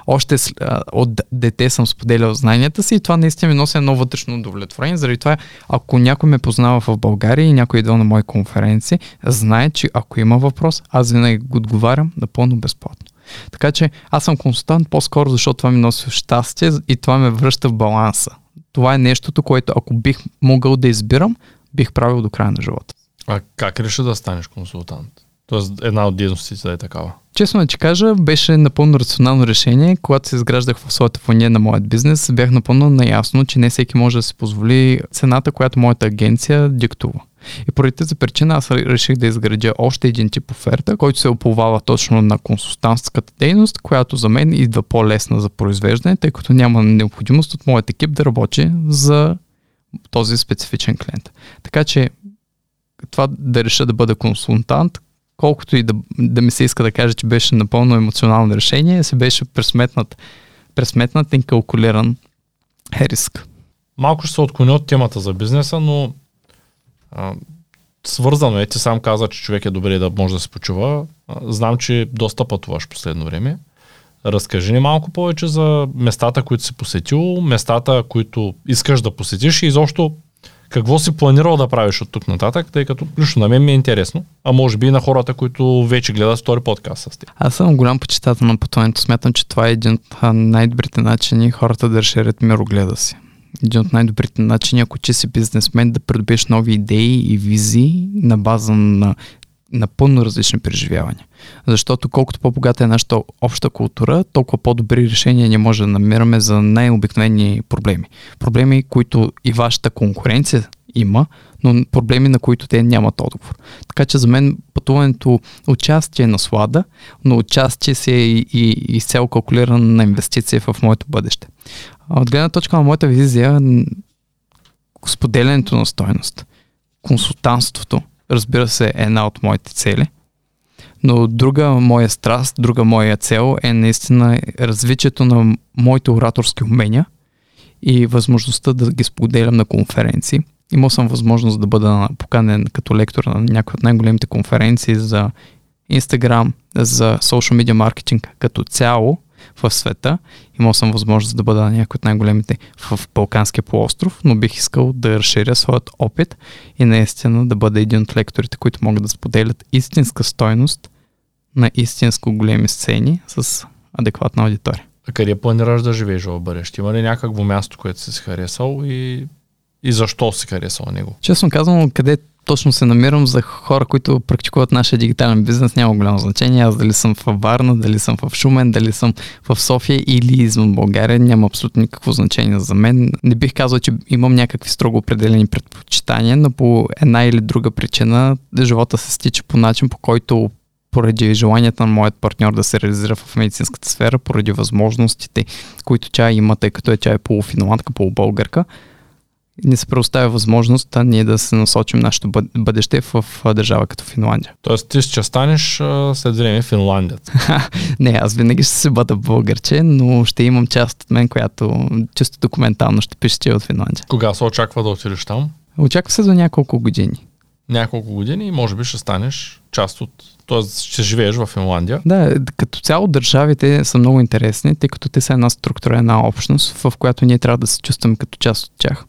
още а, от дете съм споделял знанията си и това наистина ми носи едно вътрешно удовлетворение. Заради това, ако някой ме познава в България и някой идва на мои конференции, знае, че ако има въпрос, аз винаги го отговарям напълно безплатно. Така че аз съм консултант по-скоро, защото това ми носи щастие и това ме връща в баланса. Това е нещото, което ако бих могъл да избирам, бих правил до края на живота. А как реши да станеш консултант? Тоест една от дейностите да е такава. Честно да че кажа, беше напълно рационално решение. Когато се изграждах в своята фония на моят бизнес, бях напълно наясно, че не всеки може да си позволи цената, която моята агенция диктува. И поради тази причина аз реших да изградя още един тип оферта, който се оплувава точно на консултантската дейност, която за мен идва по-лесна за произвеждане, тъй като няма необходимост от моят екип да работи за този специфичен клиент. Така че това да реша да бъда консултант, колкото и да, да ми се иска да кажа, че беше напълно емоционално решение, се беше пресметнат, пресметнат и калкулиран риск. Малко ще се отклоня от темата за бизнеса, но а, свързано е, ти сам каза, че човек е добре да може да се почува. А, знам, че доста пътуваш последно време. Разкажи ни малко повече за местата, които си посетил, местата, които искаш да посетиш и изобщо какво си планирал да правиш от тук нататък, тъй като лично на мен ми е интересно, а може би и на хората, които вече гледат втори подкаст с теб. Аз съм голям почитател на пътуването. Смятам, че това е един от най-добрите начини хората да разширят мирогледа си. един от най-добрите начини, ако че си бизнесмен, да придобиеш нови идеи и визии на база на напълно различни преживявания. Защото колкото по-богата е нашата обща култура, толкова по-добри решения ние може да намираме за най-обикновени проблеми. Проблеми, които и вашата конкуренция има, но проблеми, на които те нямат отговор. Така че за мен пътуването участие е наслада, но участие си е и изцяло калкулирана на инвестиция в моето бъдеще. От гледна точка на моята визия, споделянето на стойност, консултантството, разбира се, е една от моите цели, но друга моя страст, друга моя цел е наистина развитието на моите ораторски умения и възможността да ги споделям на конференции. Имал съм възможност да бъда поканен като лектор на някои от най-големите конференции за Instagram, за social media маркетинг като цяло в света. Имал съм възможност да бъда на някои от най-големите в Балканския полуостров, но бих искал да разширя своят опит и наистина да бъда един от лекторите, които могат да споделят истинска стойност на истинско големи сцени с адекватна аудитория. А къде планираш да живееш в бъдеще? Има ли някакво място, което си харесал и... и защо си харесал него? Честно казвам, къде точно се намирам за хора, които практикуват нашия дигитален бизнес, няма голямо значение. Аз дали съм в Варна, дали съм в Шумен, дали съм в София или извън България, няма абсолютно никакво значение за мен. Не бих казал, че имам някакви строго определени предпочитания, но по една или друга причина живота се стича по начин, по който поради желанията на моят партньор да се реализира в медицинската сфера, поради възможностите, които тя има, тъй като тя е полуфинландка, полубългарка, не се предоставя възможност, а ние да се насочим нашето бъдеще в държава като Финландия. Тоест ти ще станеш след време финландец? Не, аз винаги ще се бъда българче, но ще имам част от мен, която чисто документално ще пише, че е от Финландия. Кога се очаква да отидеш там? Очаква се за няколко години. Няколко години и може би ще станеш част от... Тоест ще живееш в Финландия. Да, като цяло държавите са много интересни, тъй като те са една структура, една общност, в която ние трябва да се чувстваме като част от тях.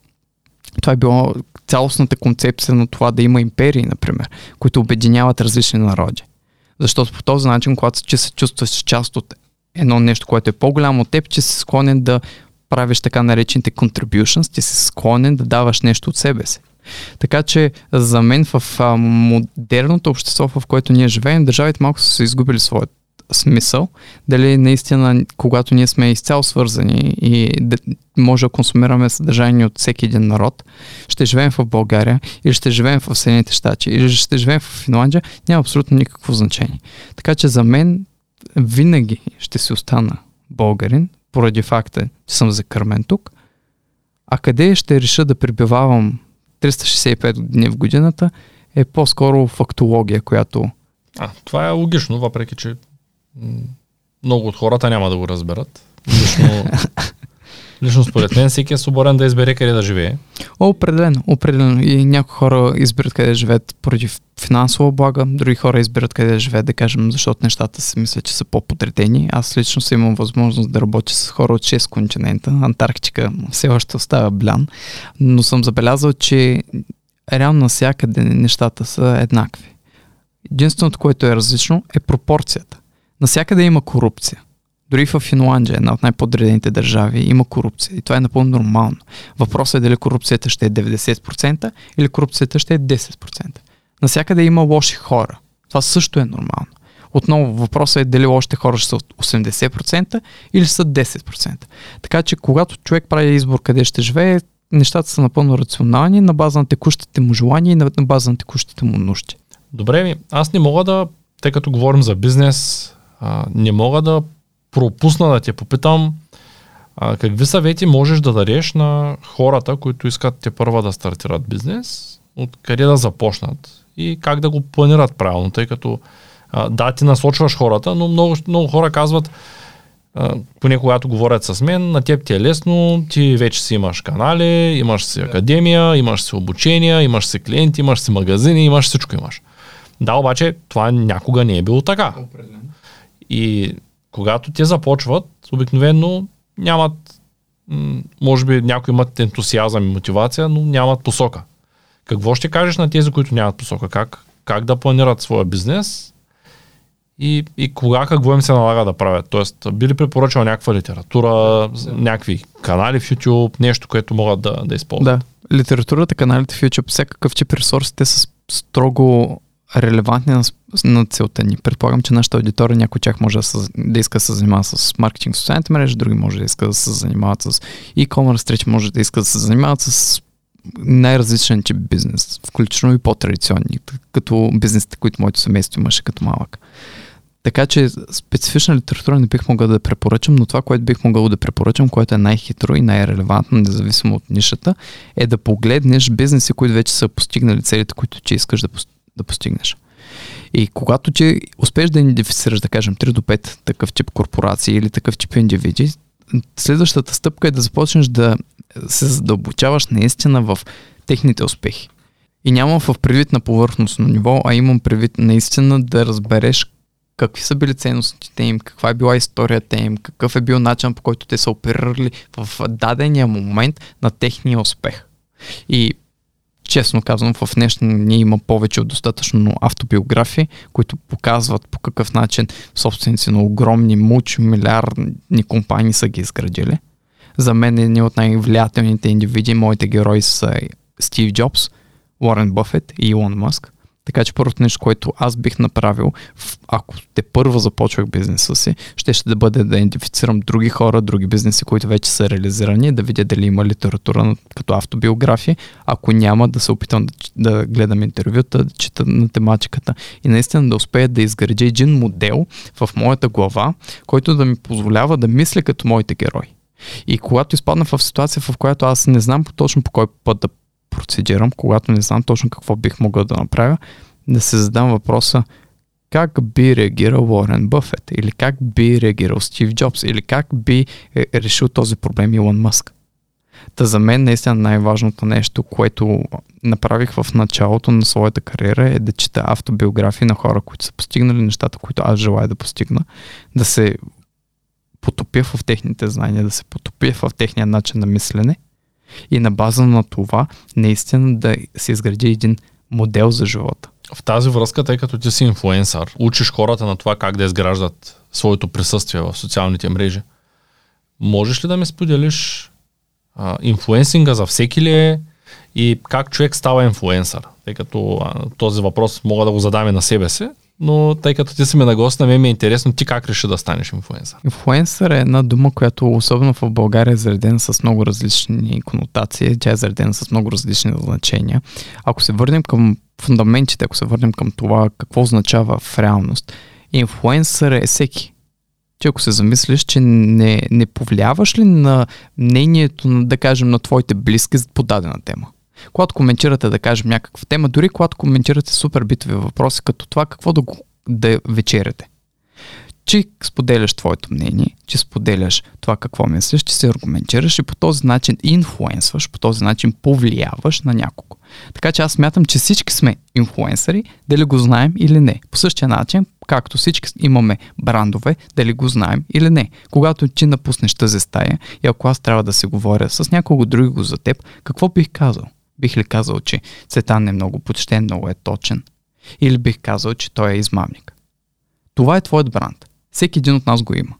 Това е било цялостната концепция на това да има империи, например, които обединяват различни народи. Защото по този начин, когато че се чувстваш част от едно нещо, което е по-голямо от теб, че си склонен да правиш така наречените contributions, ти си склонен да даваш нещо от себе си. Така че за мен в модерното общество, в което ние живеем, държавите малко са се изгубили своят смисъл, дали наистина когато ние сме изцяло свързани и да може да консумираме съдържание от всеки един народ, ще живеем в България или ще живеем в Съединените щати или ще живеем в Финландия, няма абсолютно никакво значение. Така че за мен винаги ще си остана българин, поради факта, че съм закърмен тук, а къде ще реша да пребивавам триста шестдесет и пет дни в годината е по-скоро фактология, която... А, това е логично, въпреки че много от хората няма да го разберат. Лично, лично според мен всеки е свободен да избере къде да живее. О, определено, определено. И някои хора избират къде да живеят поради финансова блага, други хора избират къде да живеят, да кажем, защото нещата си мисля, че са по-подредени. Аз лично си имам възможност да работя с хора от шест континента. Антарктика все още остава блян, но съм забелязал, че реално навсякъде нещата са еднакви. Единственото, което е различно, е пропорцията. Навсякъде има корупция. Дори в Финландия, една от най-подредените държави, има корупция. И това е напълно нормално. Въпросът е дали корупцията ще е деветдесет процента или корупцията ще е десет процента. Навсякъде има лоши хора. Това също е нормално. Отново въпросът е дали лошите хора ще са осемдесет процента или са десет процента. Така че когато човек прави избор къде ще живее, нещата са напълно рационални на база на текущите му желания и на база на текущите му нужди. Добре ми, аз не мога да, тъй като говорим за бизнес, а, не мога да пропусна да те попитам а, какви съвети можеш да дадеш на хората, които искат те първа да стартират бизнес, откъде да започнат и как да го планират правилно, тъй като а, да, ти насочваш хората, но много, много хора казват, а, поне когато говорят с мен, на теб ти е лесно, ти вече си имаш канали, имаш си академия, имаш си обучения, имаш си клиенти, имаш си магазини, имаш всичко имаш. Да, обаче това някога не е било така. И когато те започват, обикновено нямат, може би някои имат ентусиазъм и мотивация, но нямат посока. Какво ще кажеш на тези, които нямат посока? Как, как да планират своя бизнес и, и кога какво им се налага да правят. Тоест, би ли препоръчал някаква литература, да, някакви канали в YouTube, нещо, което могат да, да използват? Да, литературата, каналите в YouTube, всякакъв тип ресурс, те са строго релевантни на, на целта ни. Предполагам, че нашата аудитория, някой от тях може да, съ, да иска да се занимава с маркетинг в социалните мрежи, други може да иска да се занимават с e-commerce, трети може да иска да се занимават с най-различен тип бизнес, включително и по-традиционни, като бизнесите, които моето семейство имаше като малък. Така че специфична литература не бих могъл да препоръчам, но това, което бих могъл да препоръчам, което е най-хитро и най-релевантно, независимо от нишата, е да погледнеш бизнеси, които вече са постигнали целите, които ти искаш да, да постигнеш. И когато ти успееш да идентифицираш, да кажем, три до пет такъв тип корпорации или такъв тип индивиди, следващата стъпка е да започнеш да се задълбочаваш наистина в техните успехи. И нямам в предвид на повърхностно ниво, а имам предвид наистина да разбереш какви са били ценностите им, каква е била историята им, какъв е бил начин, по който те са оперирали в дадения момент на техния успех. И честно казвам, в днешния ден има повече от достатъчно автобиографии, които показват по какъв начин собственици на огромни мултимилиардни компании са ги изградили. За мен едни от най-влиятелните индивиди, моите герои са Стив Джобс, Уорън Бъфет и Илон Маск. Така че първото нещо, което аз бих направил, ако те първо започвах бизнеса си, ще ще да бъде да идентифицирам други хора, други бизнеси, които вече са реализирани, да видя дали има литература като автобиография. Ако няма, да се опитам да, да гледам интервюта, да чета на тематиката и наистина да успея да изградя един модел в моята глава, който да ми позволява да мисля като моите герои. И когато изпадна в ситуация, в която аз не знам точно по кой път да процедирам, когато не знам точно какво бих могъл да направя, да се задам въпроса как би реагирал Уорън Бъфет или как би реагирал Стив Джобс или как би е решил този проблем Илон Маск. Та за мен наистина най-важното нещо, което направих в началото на своята кариера, е да чета автобиографии на хора, които са постигнали нещата, които аз желая да постигна, да се потопя в техните знания, да се потопя в техния начин на мислене и на база на това наистина да се изгради един модел за живота. В тази връзка, тъй като ти си инфлуенсър, учиш хората на това как да изграждат своето присъствие в социалните мрежи. Можеш ли да ми споделиш а, инфлуенсинга за всеки ли е и как човек става инфлуенсър? Тъй като а, този въпрос мога да го задам и на себе си, но тъй като ти си ме на гост, на мен ми е интересно ти как реши да станеш инфлуенсър. Инфлуенсър е една дума, която особено в България е заредена с много различни конотации, тя е заредена с много различни значения. Ако се върнем към фундаментите, ако се върнем към това какво означава в реалност, инфлуенсър е всеки. Че ако се замислиш, че не, не повлияваш ли на мнението, да кажем, на твоите близки по дадена тема? Когато коментирате, да кажем, някаква тема, дори когато коментирате супер битови въпроси, като това какво да, го, да вечеряте. Че споделяш твоето мнение, че споделяш това какво мислиш, че се аргументираш и по този начин инфлуенсваш, по този начин повлияваш на някого. Така че аз смятам, че всички сме инфлуенсъри, дали го знаем или не. По същия начин, както всички имаме брандове, дали го знаем или не. Когато ти напуснеш тази стая и ако аз трябва да се говоря с някого друго за теб, какво бих казал? Бих ли казал, че Цветан е много почтен, много е точен? Или бих казал, че той е измамник? Това е твоят бранд. Всеки един от нас го има.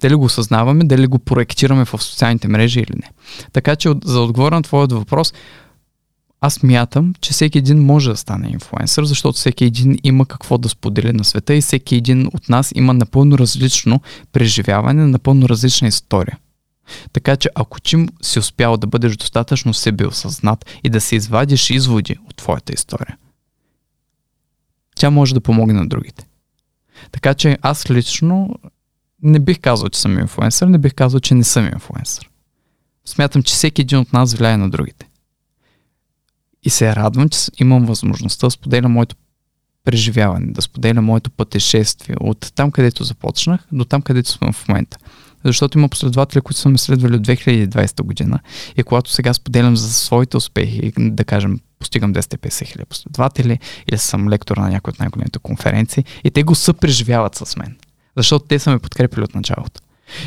Дали го осъзнаваме, дали го проектираме в социалните мрежи или не. Така че за отговор на твоят въпрос, аз мятам, че всеки един може да стане инфлуенсър, защото всеки един има какво да сподели на света и всеки един от нас има напълно различно преживяване, напълно различна история. Така че ако ти си успял да бъдеш достатъчно себеосъзнат и да се извадиш изводи от твоята история, тя може да помогне на другите. Така че аз лично не бих казал, че съм инфлуенсър, не бих казал, че не съм инфлуенсър. Смятам, че всеки един от нас влияе на другите. И се радвам, че имам възможността да споделя моето преживяване, да споделя моето пътешествие от там, където започнах, до там, където съм в момента. Защото има последователи, които са ме следвали от две хиляди и двадесета година и когато сега споделям за своите успехи, да кажем, постигам двеста и петдесет хиляди последователи или съм лектор на някои от най-големите конференции и те го съпреживяват с мен, защото те са ме подкрепили от началото.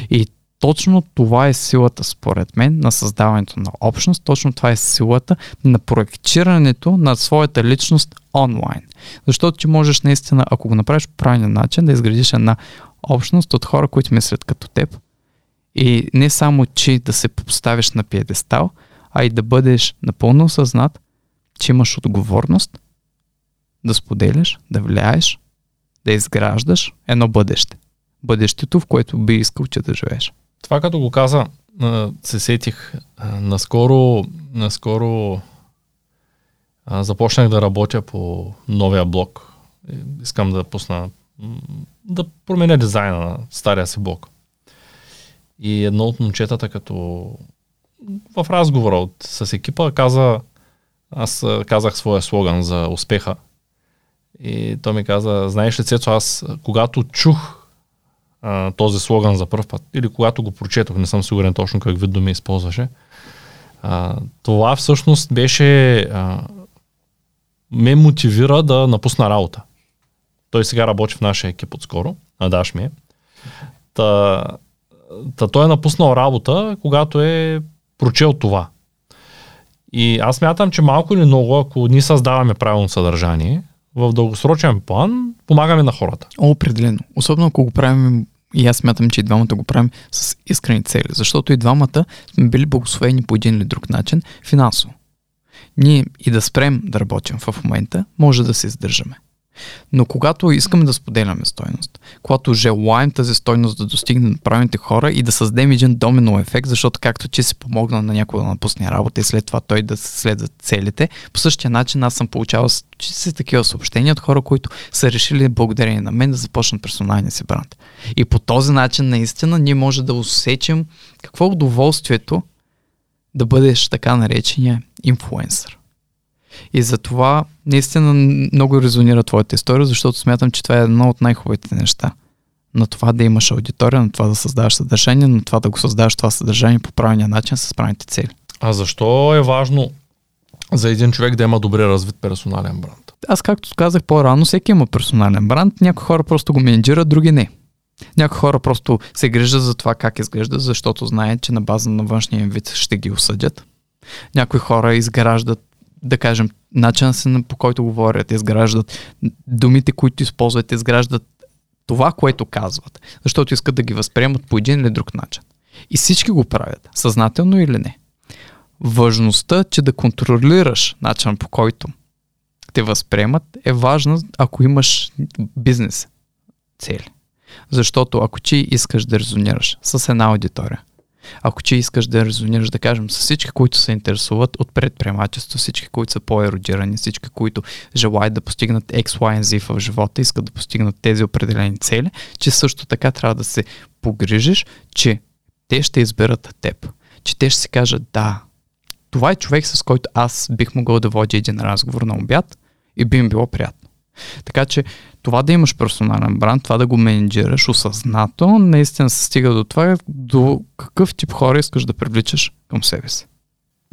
И точно това е силата, според мен, на създаването на общност, точно това е силата на проектирането на своята личност онлайн. Защото ти можеш наистина, ако го направиш по правилен начин, да изградиш една общност от хора, които мислят като теб. И не само, че да се поставиш на пиедестал, а и да бъдеш напълно осъзнат, че имаш отговорност да споделяш, да влияеш, да изграждаш едно бъдеще. Бъдещето, в което би искал, че да живееш. Това като го каза, се сетих. Наскоро, наскоро започнах да работя по новия блог. Искам да пусна, да променя дизайна на стария си блог. И едно от момчетата, като в разговора от, с екипа, каза, аз казах своя слоган за успеха. И той ми каза, знаеш ли, Цецо, аз когато чух а, този слоган за пръв път, или когато го прочетох, не съм сигурен точно какви думи използваше, а, това всъщност беше, а, ме мотивира да напусна работа. Той сега работи в нашия екип отскоро, Адаш ми е. Та, та той е напуснал работа, когато е прочел това. И аз мятам, че малко или много, ако ние създаваме правилно съдържание, в дългосрочен план помагаме на хората. Определено. Особено ако го правим, и аз смятам, че и двамата го правим с искрени цели, защото и двамата сме били благословени по един или друг начин финансово. Ние и да спрем да работим в момента, може да се издържаме. Но когато искаме да споделяме стойност, когато желаем тази стойност да достигне до правилните хора и да създадем един домино ефект, защото както че си помогна на някой да напусне работа и след това той да се следва целите, по същия начин аз съм получавал си такива съобщения от хора, които са решили благодарение на мен да започнат персоналния си бранд. И по този начин наистина ние може да усечем какво е удоволствието да бъдеш така наречения инфлуенсър. И затова наистина много резонира твоята история, защото смятам, че това е едно от най-хубавите неща. На това да имаш аудитория, на това да създаваш съдържание, на това да го създаваш това съдържание по правилния начин с правилните цели. А защо е важно за един човек да има добре развит персонален бранд? Аз както казах по-рано, всеки има персонален бранд, някои хора просто го менеджират, други не. Някои хора просто се грижат за това как изглежда, защото знаят, че на база на външния вид ще ги осъдят. Някои хора изграждат, да кажем, начинът, по който говорят, изграждат думите, които използват, изграждат това, което казват, защото искат да ги възприемат по един или друг начин. И всички го правят, съзнателно или не. Важността, че да контролираш начинът, по който те възприемат, е важна, ако имаш бизнес цели. Защото ако ти искаш да резонираш с една аудитория, ако че искаш да резонираш, да кажем, с всички, които се интересуват от предприемачество, всички, които са по-еродирани, всички, които желаят да постигнат X, Y, Z в живота, искат да постигнат тези определени цели, че също така трябва да се погрижиш, че те ще изберат теб, че те ще си кажат, да, това е човек, с който аз бих могъл да водя един разговор на обяд и би им било приятно. Така че това да имаш персонален бранд, това да го менеджираш осъзнато, наистина се стига до това, до какъв тип хора искаш да привличаш към себе си.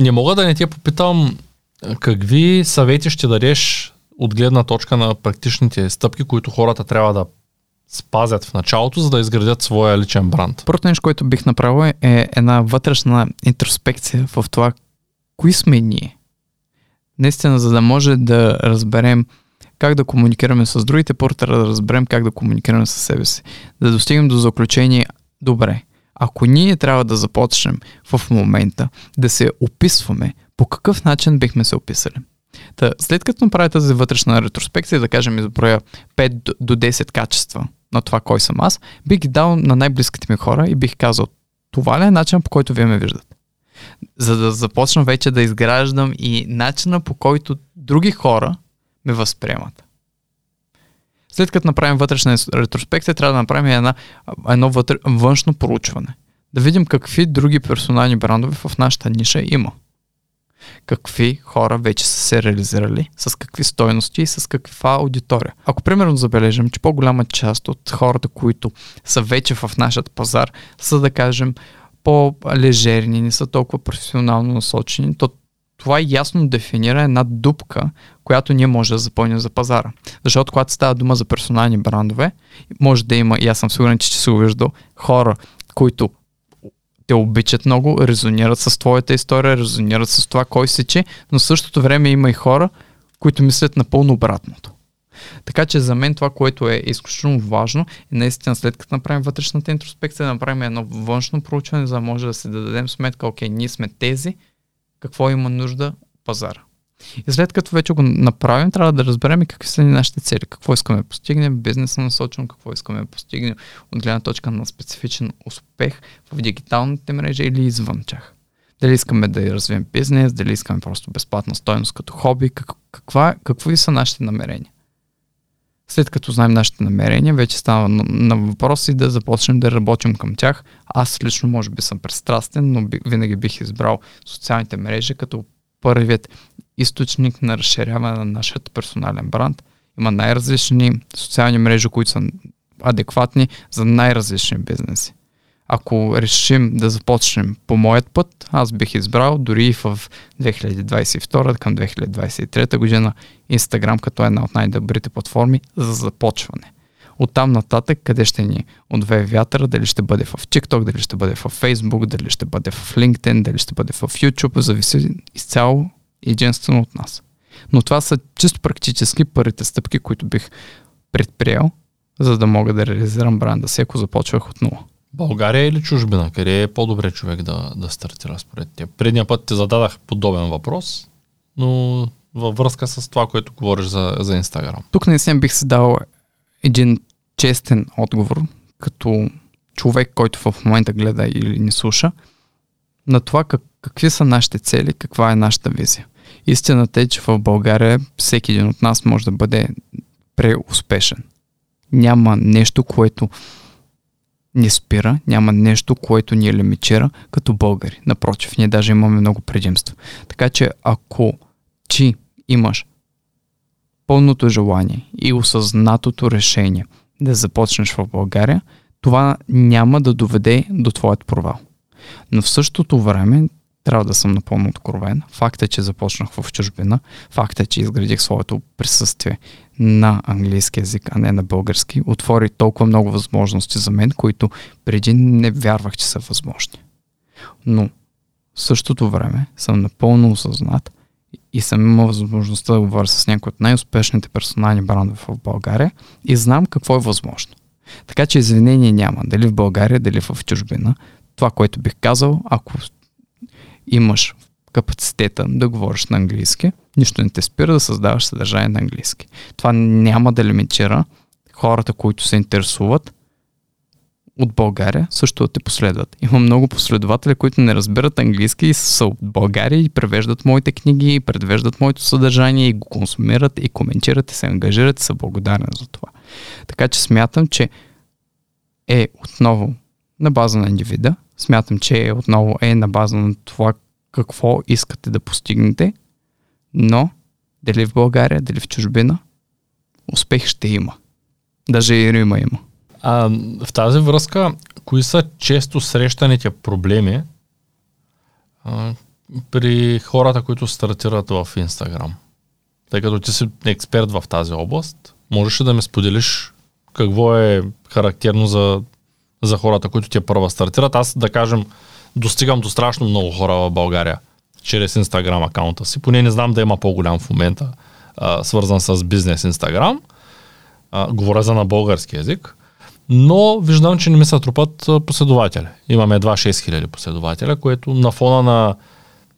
Не мога да не те попитам какви съвети ще дадеш от гледна точка на практичните стъпки, които хората трябва да спазят в началото, за да изградят своя личен бранд. Първото нещо, което бих направил, е една вътрешна интроспекция в това, кои сме ние. Наистина, за да може да разберем как да комуникираме с другите, първо трябва да разберем как да комуникираме с себе си. Да достигнем до заключение, добре, ако ние трябва да започнем в момента да се описваме, по какъв начин бихме се описали? Та, след като направя тази вътрешна ретроспекция, да кажем, изброя пет до десет качества на това кой съм аз, бих ги дал на най-близките ми хора и бих казал, това ли е начин, по който вие ме виждате? За да започна вече да изграждам и начина, по който други хора ме възприемат. След като направим вътрешна ретроспекция, трябва да направим една, едно вътре, външно проучване. Да видим какви други персонални брандове в нашата ниша има. Какви хора вече са се реализирали, с какви стойности и с каква аудитория. Ако примерно забележим, че по-голяма част от хората, които са вече в нашия пазар, са, да кажем, по-лежерни, не са толкова професионално насочени, то това ясно дефинира една дупка, която ние може да запълним за пазара. Защото когато става дума за персонални брандове, може да има, и аз съм сигурен, че ще се увиждал, хора, които те обичат много, резонират с твоята история, резонират с това кой си, че, но в същото време има и хора, които мислят напълно обратното. Така че за мен това, което е изключително важно, е наистина след като направим вътрешната интроспекция, да направим едно външно проучване, за да може да си да дадем сметка, окей, ние сме тези, какво има нужда пазара. И след като вече го направим, трябва да разберем и какви са нашите цели, какво искаме да постигнем, бизнеса насочен, какво искаме да постигнем от гледна точка на специфичен успех в дигиталните мрежи или извън тях. Дали искаме да развием бизнес, дали искаме просто безплатна стойност като хобби, как, каква, какви са нашите намерения. След като знаем нашите намерения, вече става на, на въпрос и да започнем да работим към тях. Аз лично може би съм пристрастен, но би, винаги бих избрал социалните мрежи като първият източник на разширяване на нашия персонален бранд. Има най-различни социални мрежи, които са адекватни за най-различни бизнеси. Ако решим да започнем по моят път, аз бих избрал дори и в две хиляди двадесет и втора към две хиляди двадесет и трета година Instagram като една от най-добрите платформи за започване. Оттам нататък, къде ще ни отвее вятъра, дали ще бъде в TikTok, дали ще бъде в Facebook, дали ще бъде в LinkedIn, дали ще бъде в YouTube, зависи изцяло единствено от нас. Но това са чисто практически първите стъпки, които бих предприел, за да мога да реализирам бранда си, ако започвах от нула. България или чужбина? Къде е по-добре човек да, да стартира според теб? Предния път ти зададах подобен въпрос, но във връзка с това, което говориш за, за Инстаграм. Тук наистина бих си дал един честен отговор, като човек, който в момента гледа или ни слуша, на това как, какви са нашите цели, каква е нашата визия. Истината е, че в България всеки един от нас може да бъде преуспешен. Няма нещо, което не спира, няма нещо, което ни е лимитира като българи. Напротив, ние даже имаме много предимства. Така че ако ти имаш пълното желание и осъзнатото решение да започнеш в България, това няма да доведе до твоят провал. Но в същото време трябва да съм напълно откровен. Факт е, че започнах в чужбина, факт е, че изградих своето присъствие на английски език, а не на български, отвори толкова много възможности за мен, които преди не вярвах, че са възможни. Но в същото време съм напълно осъзнат и съм имал възможността да говоря с някои от най-успешните персонални брандове в България и знам какво е възможно. Така че извинение няма, дали в България, дали в чужбина. Това, което бих казал, ако имаш капацитета да говориш на английски, нищо не те спира да създаваш съдържание на английски. Това няма да лимитира хората, които се интересуват от България, също да те последват. Има много последователи, които не разбират английски и са от България и превеждат моите книги, и превеждат моето съдържание, и го консумират, и коментират, и се ангажират, и са благодарни за това. Така че смятам, че е отново на база на индивида, смятам, че отново е на база на това какво искате да постигнете, но дали в България, дали в чужбина, успех ще има. Даже и Рима има. А, в тази връзка, кои са често срещаните проблеми а, при хората, които стартират в Инстаграм? Тъй като ти си експерт в тази област, можеш ли да ми споделиш какво е характерно за за хората, които тя първа стартират? Аз, да кажем, достигам до страшно много хора в България чрез Инстаграм акаунта си. Поне не знам да има по-голям в момента, а, свързан с бизнес Инстаграм. Говоря за на български язик. Но виждам, че не ми се трупат последователи. Имаме едва шест хиляди последователя, което на фона на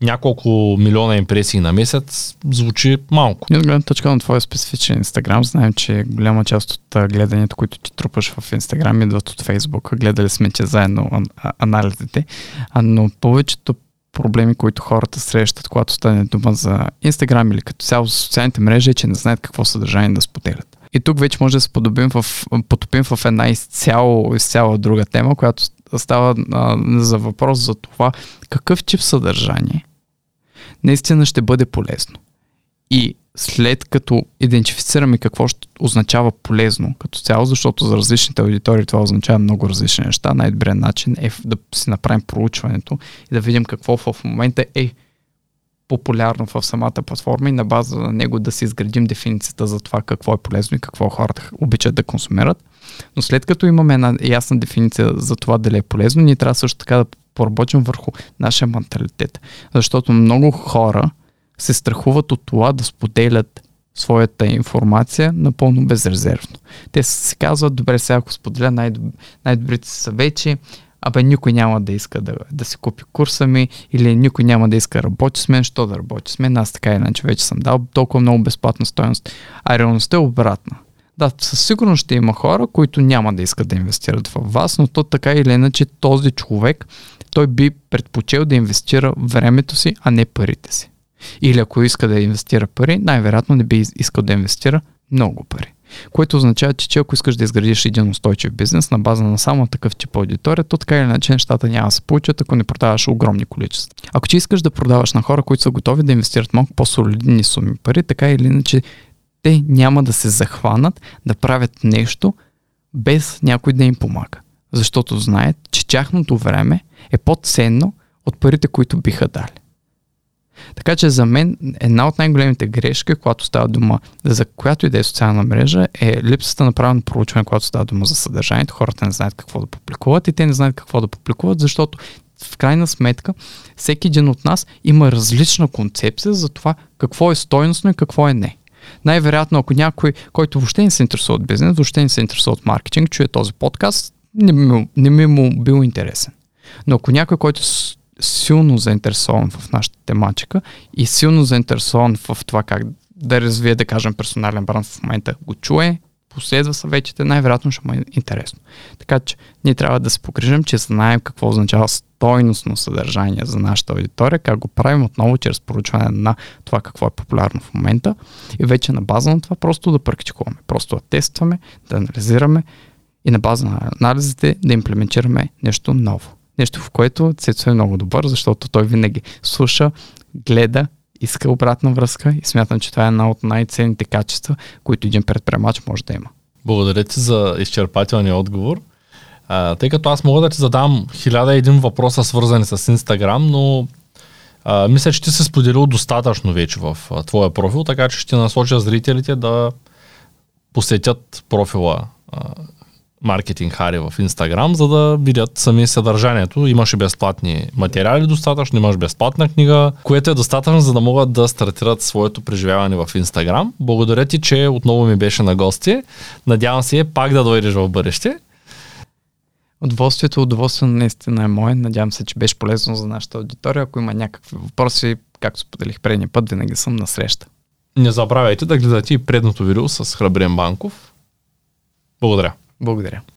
няколко милиона импресии на месец звучи малко. От гледна точка на твоя специфичен Инстаграм, знаем, че голяма част от гледанията, които ти трупаш в Инстаграм, идват от Фейсбук. Гледали сме, че заедно анализите, но повечето проблеми, които хората срещат, когато стане дума за Инстаграм или като цяло за социалните мрежи, е, че не знаят какво съдържание да споделят. И тук вече може да се подобим в, потопим в една изцяло, изцяло друга тема, която става а, за въпрос за това какъв тип съдържание наистина ще бъде полезно. И след като идентифицираме какво ще означава полезно като цяло, защото за различните аудитории това означава много различни неща, най-добрият начин е да си направим проучването и да видим какво в момента е популярно в самата платформа и на база на него да си изградим дефиницията за това какво е полезно и какво хората обичат да консумират. Но след като имаме една ясна дефиниция за това дали е полезно, ние трябва също така да поработим върху нашия менталитет. Защото много хора се страхуват от това да споделят своята информация напълно безрезервно. Те се казват, добре, сега ако споделя, най-доб... най-добрите са вече, абе никой няма да иска да, да си купи курса ми, или никой няма да иска да работи с мен, що да работи с мен, аз така или иначе вече съм дал толкова много безплатна стойност, а реалността е обратна. Да, със сигурност ще има хора, които няма да искат да инвестират в вас, но то така или иначе този човек, той би предпочел да инвестира времето си, а не парите си. Или ако иска да инвестира пари, най-вероятно не би искал да инвестира много пари. Което означава, че, че ако искаш да изградиш един устойчив бизнес на база на само такъв тип аудитория, то така или иначе нещата няма да се получат, ако не продаваш огромни количества. Ако ти искаш да продаваш на хора, които са готови да инвестират малко по-солидни суми пари, така или иначе те няма да се захванат да правят нещо без някой да им помага. Защото знаят, че тяхното време е по-ценно от парите, които биха дали. Така че за мен една от най-големите грешки, когато става дума за която и да е социална мрежа, е липсата на правилно проучване, когато става дума за съдържанието. Хората не знаят какво да публикуват и те не знаят какво да публикуват, защото в крайна сметка всеки един от нас има различна концепция за това какво е стойностно и какво е не. Най-вероятно, ако някой, който въобще не се интересува от бизнес, въобще не се интересува от маркетинг, чуе този подкаст, не ми, не ми му бил интересен. Но ако някой, който силно заинтересован в нашата тематика и силно заинтересован в това как да развие, да кажем, персонален бранд в момента, го чуе, последва съветите, най-вероятно ще му е интересно. Така че ние трябва да се погрижим, че знаем какво означава стойностно съдържание за нашата аудитория, как го правим отново чрез проучване на това какво е популярно в момента и вече на база на това просто да практикуваме, просто да тестваме, да анализираме и на база на анализите да имплементираме нещо ново. Нещо, в което Цецо е много добър, защото той винаги слуша, гледа, иска обратна връзка и смятам, че това е една от най-ценните качества, които един предприемач може да има. Благодаря ти за изчерпателния отговор. А, тъй като аз мога да ти задам хиляда и един въпроса, свързани с Instagram, но а, мисля, че ти се споделил достатъчно вече в а, твоя профил, така че ще насоча зрителите да посетят профила а, Маркетинг Хари в Инстаграм, за да видят сами съдържанието. Имаш безплатни материали достатъчно, имаш безплатна книга, което е достатъчно, за да могат да стартират своето преживяване в Инстаграм. Благодаря ти, че отново ми беше на гости. Надявам се пак да дойдеш в бъдеще. Удоволствието, удоволствие наистина е мое. Надявам се, че беше полезно за нашата аудитория. Ако има някакви въпроси, както споделих предния път, винаги съм на среща. Не забравяйте да гледате и предното видео с Храбрен Банков. Благодаря. Благодаря.